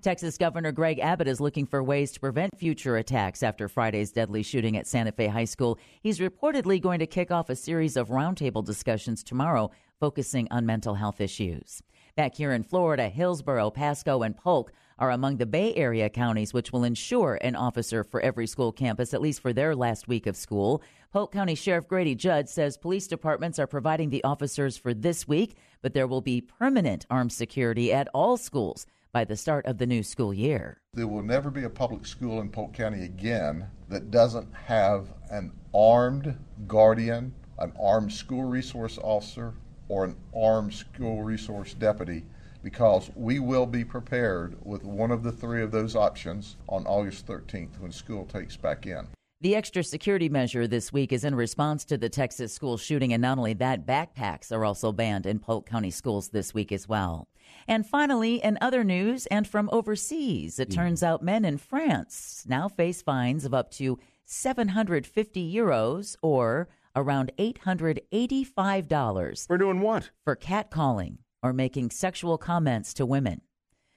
Texas Governor Greg Abbott is looking for ways to prevent future attacks after Friday's deadly shooting at Santa Fe High School. He's reportedly going to kick off a series of roundtable discussions tomorrow focusing on mental health issues. Back here in Florida, Hillsborough, Pasco, and Polk are among the Bay Area counties which will ensure an officer for every school campus, at least for their last week of school. Polk County Sheriff Grady Judd says police departments are providing the officers for this week, but there will be permanent armed security at all schools by the start of the new school year. There will never be a public school in Polk County again that doesn't have an armed guardian, an armed school resource officer, or an armed school resource deputy, because we will be prepared with one of the 3 of those options on August 13th when school takes back in. The extra security measure this week is in response to the Texas school shooting, and not only that, backpacks are also banned in Polk County schools this week as well. And finally, in other news and from overseas, it turns out men in France now face fines of up to €750 or around $885. For doing what? For catcalling or making sexual comments to women.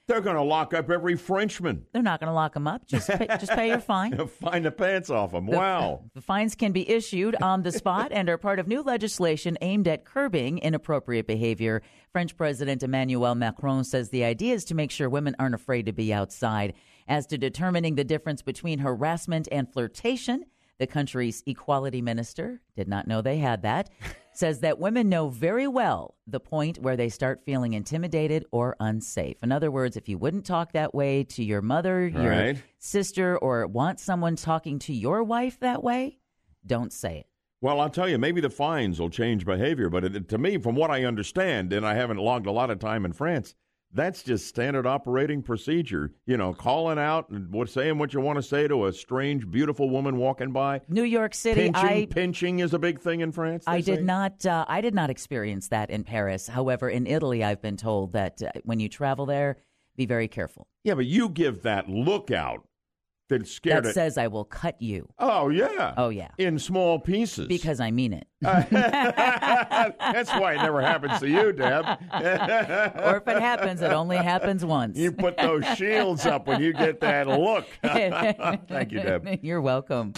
They're going to lock up every Frenchman. They're not going to lock them up. Just pay your fine. Fine the pants off them. Wow. The fines can be issued on the spot and are part of new legislation aimed at curbing inappropriate behavior. French President Emmanuel Macron says the idea is to make sure women aren't afraid to be outside. As to determining the difference between harassment and flirtation, the country's equality minister, did not know they had that, says that women know very well the point where they start feeling intimidated or unsafe. In other words, if you wouldn't talk that way to your mother, your sister, or want someone talking to your wife that way, don't say it. Well, I'll tell you, maybe the fines will change behavior, but to me, from what I understand, and I haven't logged a lot of time in France, that's just standard operating procedure. You know, calling out and saying what you want to say to a strange, beautiful woman walking by. New York City. Pinching is a big thing in France. I did not experience that in Paris. However, in Italy, I've been told that when you travel there, be very careful. Yeah, but you give that look out that's scared. That says I will cut you. Oh, yeah. Oh, yeah. In small pieces. Because I mean it. That's why it never happens to you, Deb. Or if it happens, it only happens once. You put those shields up when you get that look. Thank you, Deb. You're welcome.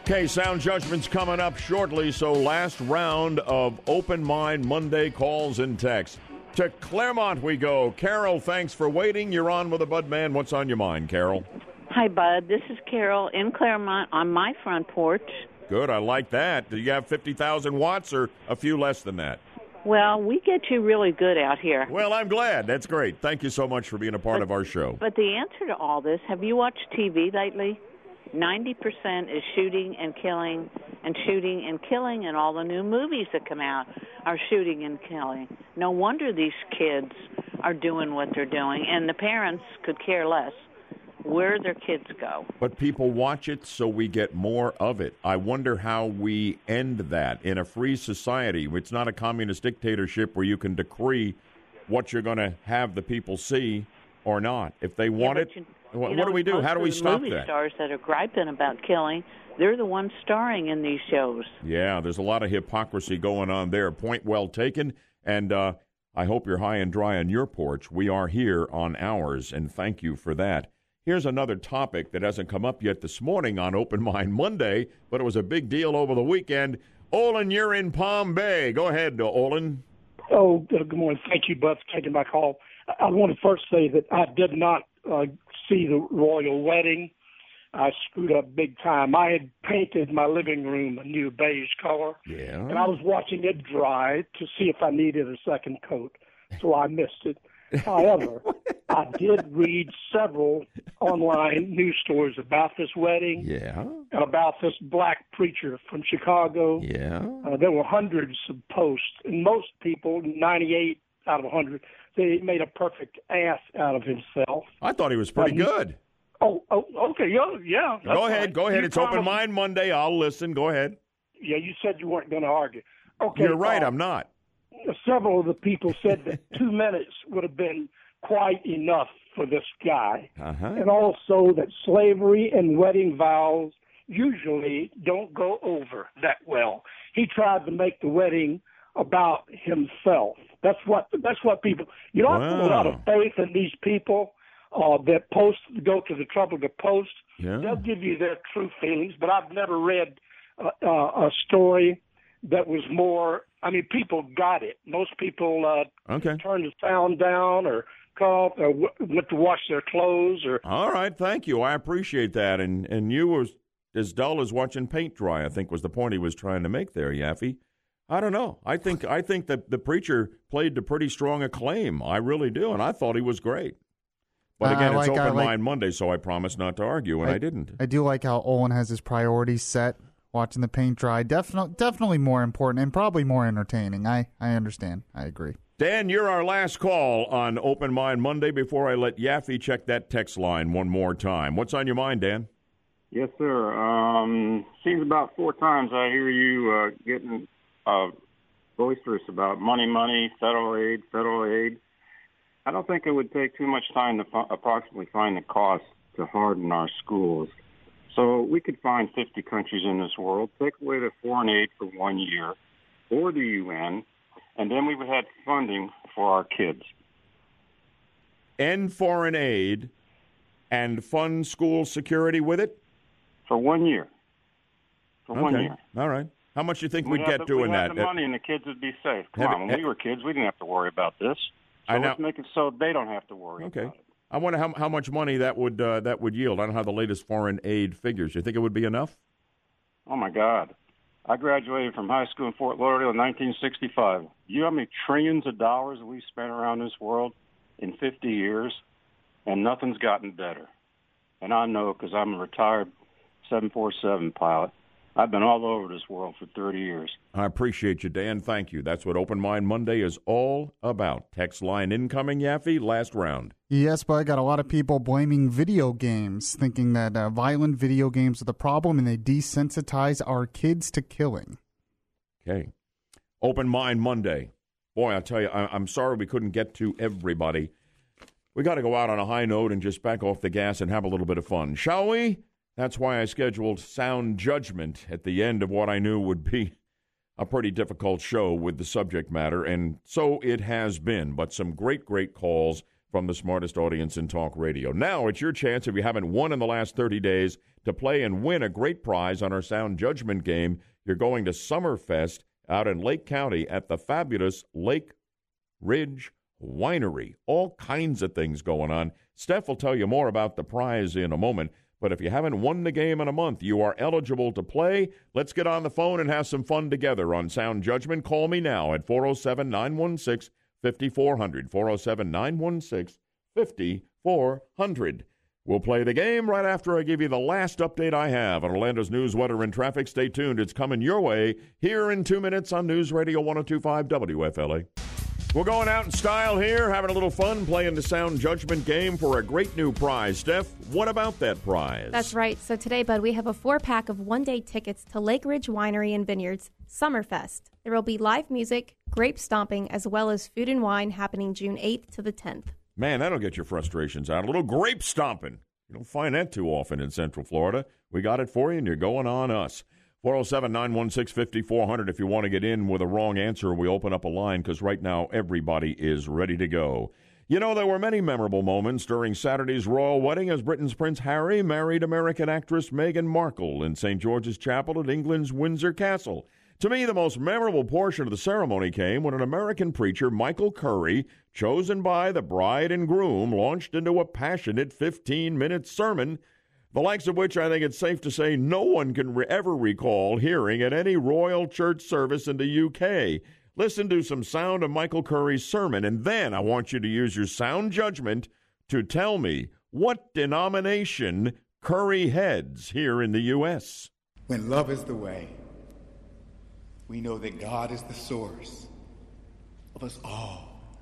Okay, Sound Judgment's coming up shortly, so last round of Open Mind Monday calls and texts. To Claremont we go. Carol, thanks for waiting. You're on with the Bud Man. What's on your mind, Carol? Hi, Bud. This is Carol in Claremont on my front porch. Good. I like that. Do you have 50,000 watts or a few less than that? Well, we get you really good out here. Well, I'm glad. That's great. Thank you so much for being a part of our show. But the answer to all this, have you watched TV lately? 90% is shooting and killing, and all the new movies that come out are shooting and killing. No wonder these kids are doing what they're doing, and the parents could care less where their kids go. But people watch it, so we get more of it. I wonder how we end that in a free society. It's not a communist dictatorship where you can decree what you're going to have the people see or not. If they want what do we do? How do we stop that? Movie stars that are griping about killing, they're the ones starring in these shows. Yeah, there's a lot of hypocrisy going on there. Point well taken. And I hope you're high and dry on your porch. We are here on ours, and thank you for that. Here's another topic that hasn't come up yet this morning on Open Mind Monday, but it was a big deal over the weekend. Olin, you're in Palm Bay. Go ahead, Olin. Oh, good morning. Thank you, Bud, for taking my call. I want to first say that I did not see the royal wedding. I screwed up big time. I had painted my living room a new beige color, and I was watching it dry to see if I needed a second coat, so I missed it. However, I did read several online news stories about this wedding and about this black preacher from Chicago. Yeah, there were hundreds of posts, and most people, 98 out of 100, they made a perfect ass out of himself. I thought he was pretty good. Oh, okay, yeah. Go ahead. It's Open Mind Monday. I'll listen. Go ahead. Yeah, you said you weren't going to argue. Okay, you're right. I'm not. Several of the people said that 2 minutes would have been quite enough for this guy. Uh-huh. And also that slavery and wedding vows usually don't go over that well. He tried to make the wedding about himself. That's what people... You don't have a lot of faith in these people that post, go to the trouble to post. Yeah. They'll give you their true feelings, but I've never read a story that was more... I mean, people got it. Most people turned the sound down or called or went to wash their clothes. Or all right, thank you. I appreciate that. And you were as dull as watching paint dry, I think, was the point he was trying to make there, Yaffe. I don't know. I think that the preacher played to pretty strong acclaim. I really do, and I thought he was great. But again, it's Open Mind Monday, so I promised not to argue, and I didn't. I do like how Olin has his priorities set. Watching the paint dry, definitely more important and probably more entertaining. I understand. I agree. Dan, you're our last call on Open Mind Monday before I let Yaffe check that text line one more time. What's on your mind, Dan? Yes, sir. Seems about four times I hear you getting boisterous about money, federal aid. I don't think it would take too much time to approximately find the cost to harden our schools. So we could find 50 countries in this world, take away the foreign aid for 1 year or the UN, and then we would have funding for our kids. End foreign aid and fund school security with it? For 1 year. For 1 year. All right. How much do you think we'd get doing that? We'd have the money and the kids would be safe. Come on, when we were kids, we didn't have to worry about this. So let's make it so they don't have to worry about it. I wonder how much money that would yield. I don't have the latest foreign aid figures. You think it would be enough? Oh, my God. I graduated from high school in Fort Lauderdale in 1965. You know how many trillions of dollars we spent around this world in 50 years, and nothing's gotten better. And I know because I'm a retired 747 pilot. I've been all over this world for 30 years. I appreciate you, Dan. Thank you. That's what Open Mind Monday is all about. Text line incoming, Yaffe, last round. Yes, but I got a lot of people blaming video games, thinking that violent video games are the problem, and they desensitize our kids to killing. Okay. Open Mind Monday. Boy, I tell you, I'm sorry we couldn't get to everybody. We got to go out on a high note and just back off the gas and have a little bit of fun, shall we? That's why I scheduled sound judgment at the end of what I knew would be a pretty difficult show with the subject matter, and so it has been, but some great, great calls from the smartest audience in talk radio. Now it's your chance, if you haven't won in the last 30 days, to play and win a great prize on our sound judgment game. You're going to Summerfest out in Lake County at the fabulous Lake Ridge Winery. All kinds of things going on. Steph will tell you more about the prize in a moment. But if you haven't won the game in a month, you are eligible to play. Let's get on the phone and have some fun together on Sound Judgment. Call me now at 407-916-5400, 407-916-5400. We'll play the game right after I give you the last update I have on Orlando's news, weather, and traffic. Stay tuned. It's coming your way here in 2 minutes on News Radio 1025 WFLA. We're going out in style here, having a little fun, playing the Sound Judgment game for a great new prize. Steph, what about that prize? That's right. So today, Bud, we have a 4-pack of one-day tickets to Lake Ridge Winery and Vineyards Summerfest. There will be live music, grape stomping, as well as food and wine happening June 8th to the 10th. Man, that'll get your frustrations out. A little grape stomping. You don't find that too often in Central Florida. We got it for you, and you're going on us. 407-916-5400 if you want to get in with a wrong answer. We open up a line because right now everybody is ready to go. You know, there were many memorable moments during Saturday's royal wedding as Britain's Prince Harry married American actress Meghan Markle in St. George's Chapel at England's Windsor Castle. To me, the most memorable portion of the ceremony came when an American preacher, Michael Curry, chosen by the bride and groom, launched into a passionate 15-minute sermon, the likes of which I think it's safe to say no one can ever recall hearing at any royal church service in the UK. Listen to some sound of Michael Curry's sermon, and then I want you to use your sound judgment to tell me what denomination Curry heads here in the U.S. When love is the way, we know that God is the source of us all,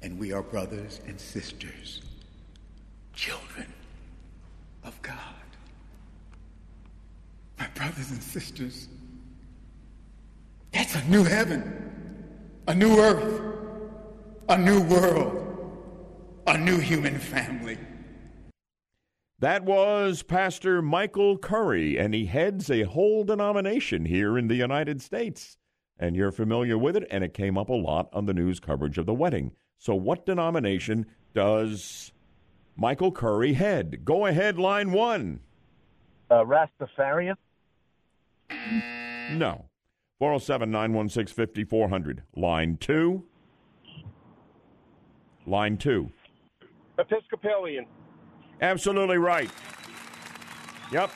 and we are brothers and sisters, children of God. My brothers and sisters, that's a new heaven, a new earth, a new world, a new human family. That was Pastor Michael Curry, and he heads a whole denomination here in the United States. And you're familiar with it, and it came up a lot on the news coverage of the wedding. So what denomination does Michael Curry head? Go ahead, line one. Rastafarian? No. 407-916-5400. Line two. Line two. Episcopalian. Absolutely right. Yep.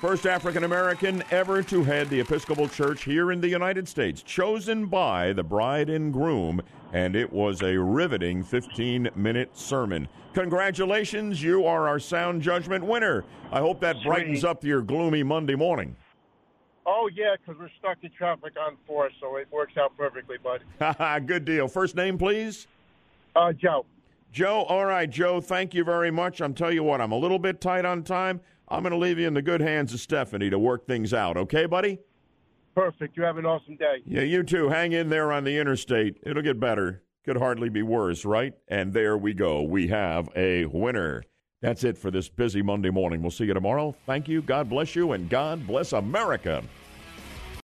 First African American ever to head the Episcopal Church here in the United States, chosen by the bride and groom, and it was a riveting 15-minute sermon. Congratulations, you are our Sound Judgment winner. I hope that brightens up your gloomy Monday morning. Oh, yeah, because we're stuck in traffic on 4, so it works out perfectly, bud. Good deal. First name, please? Joe. Joe, all right, Joe, thank you very much. I'll tell you what, I'm a little bit tight on time. I'm going to leave you in the good hands of Stephanie to work things out. Okay, buddy? Perfect. You have an awesome day. Yeah, you too. Hang in there on the interstate. It'll get better. Could hardly be worse, right? And there we go. We have a winner. That's it for this busy Monday morning. We'll see you tomorrow. Thank you. God bless you, and God bless America.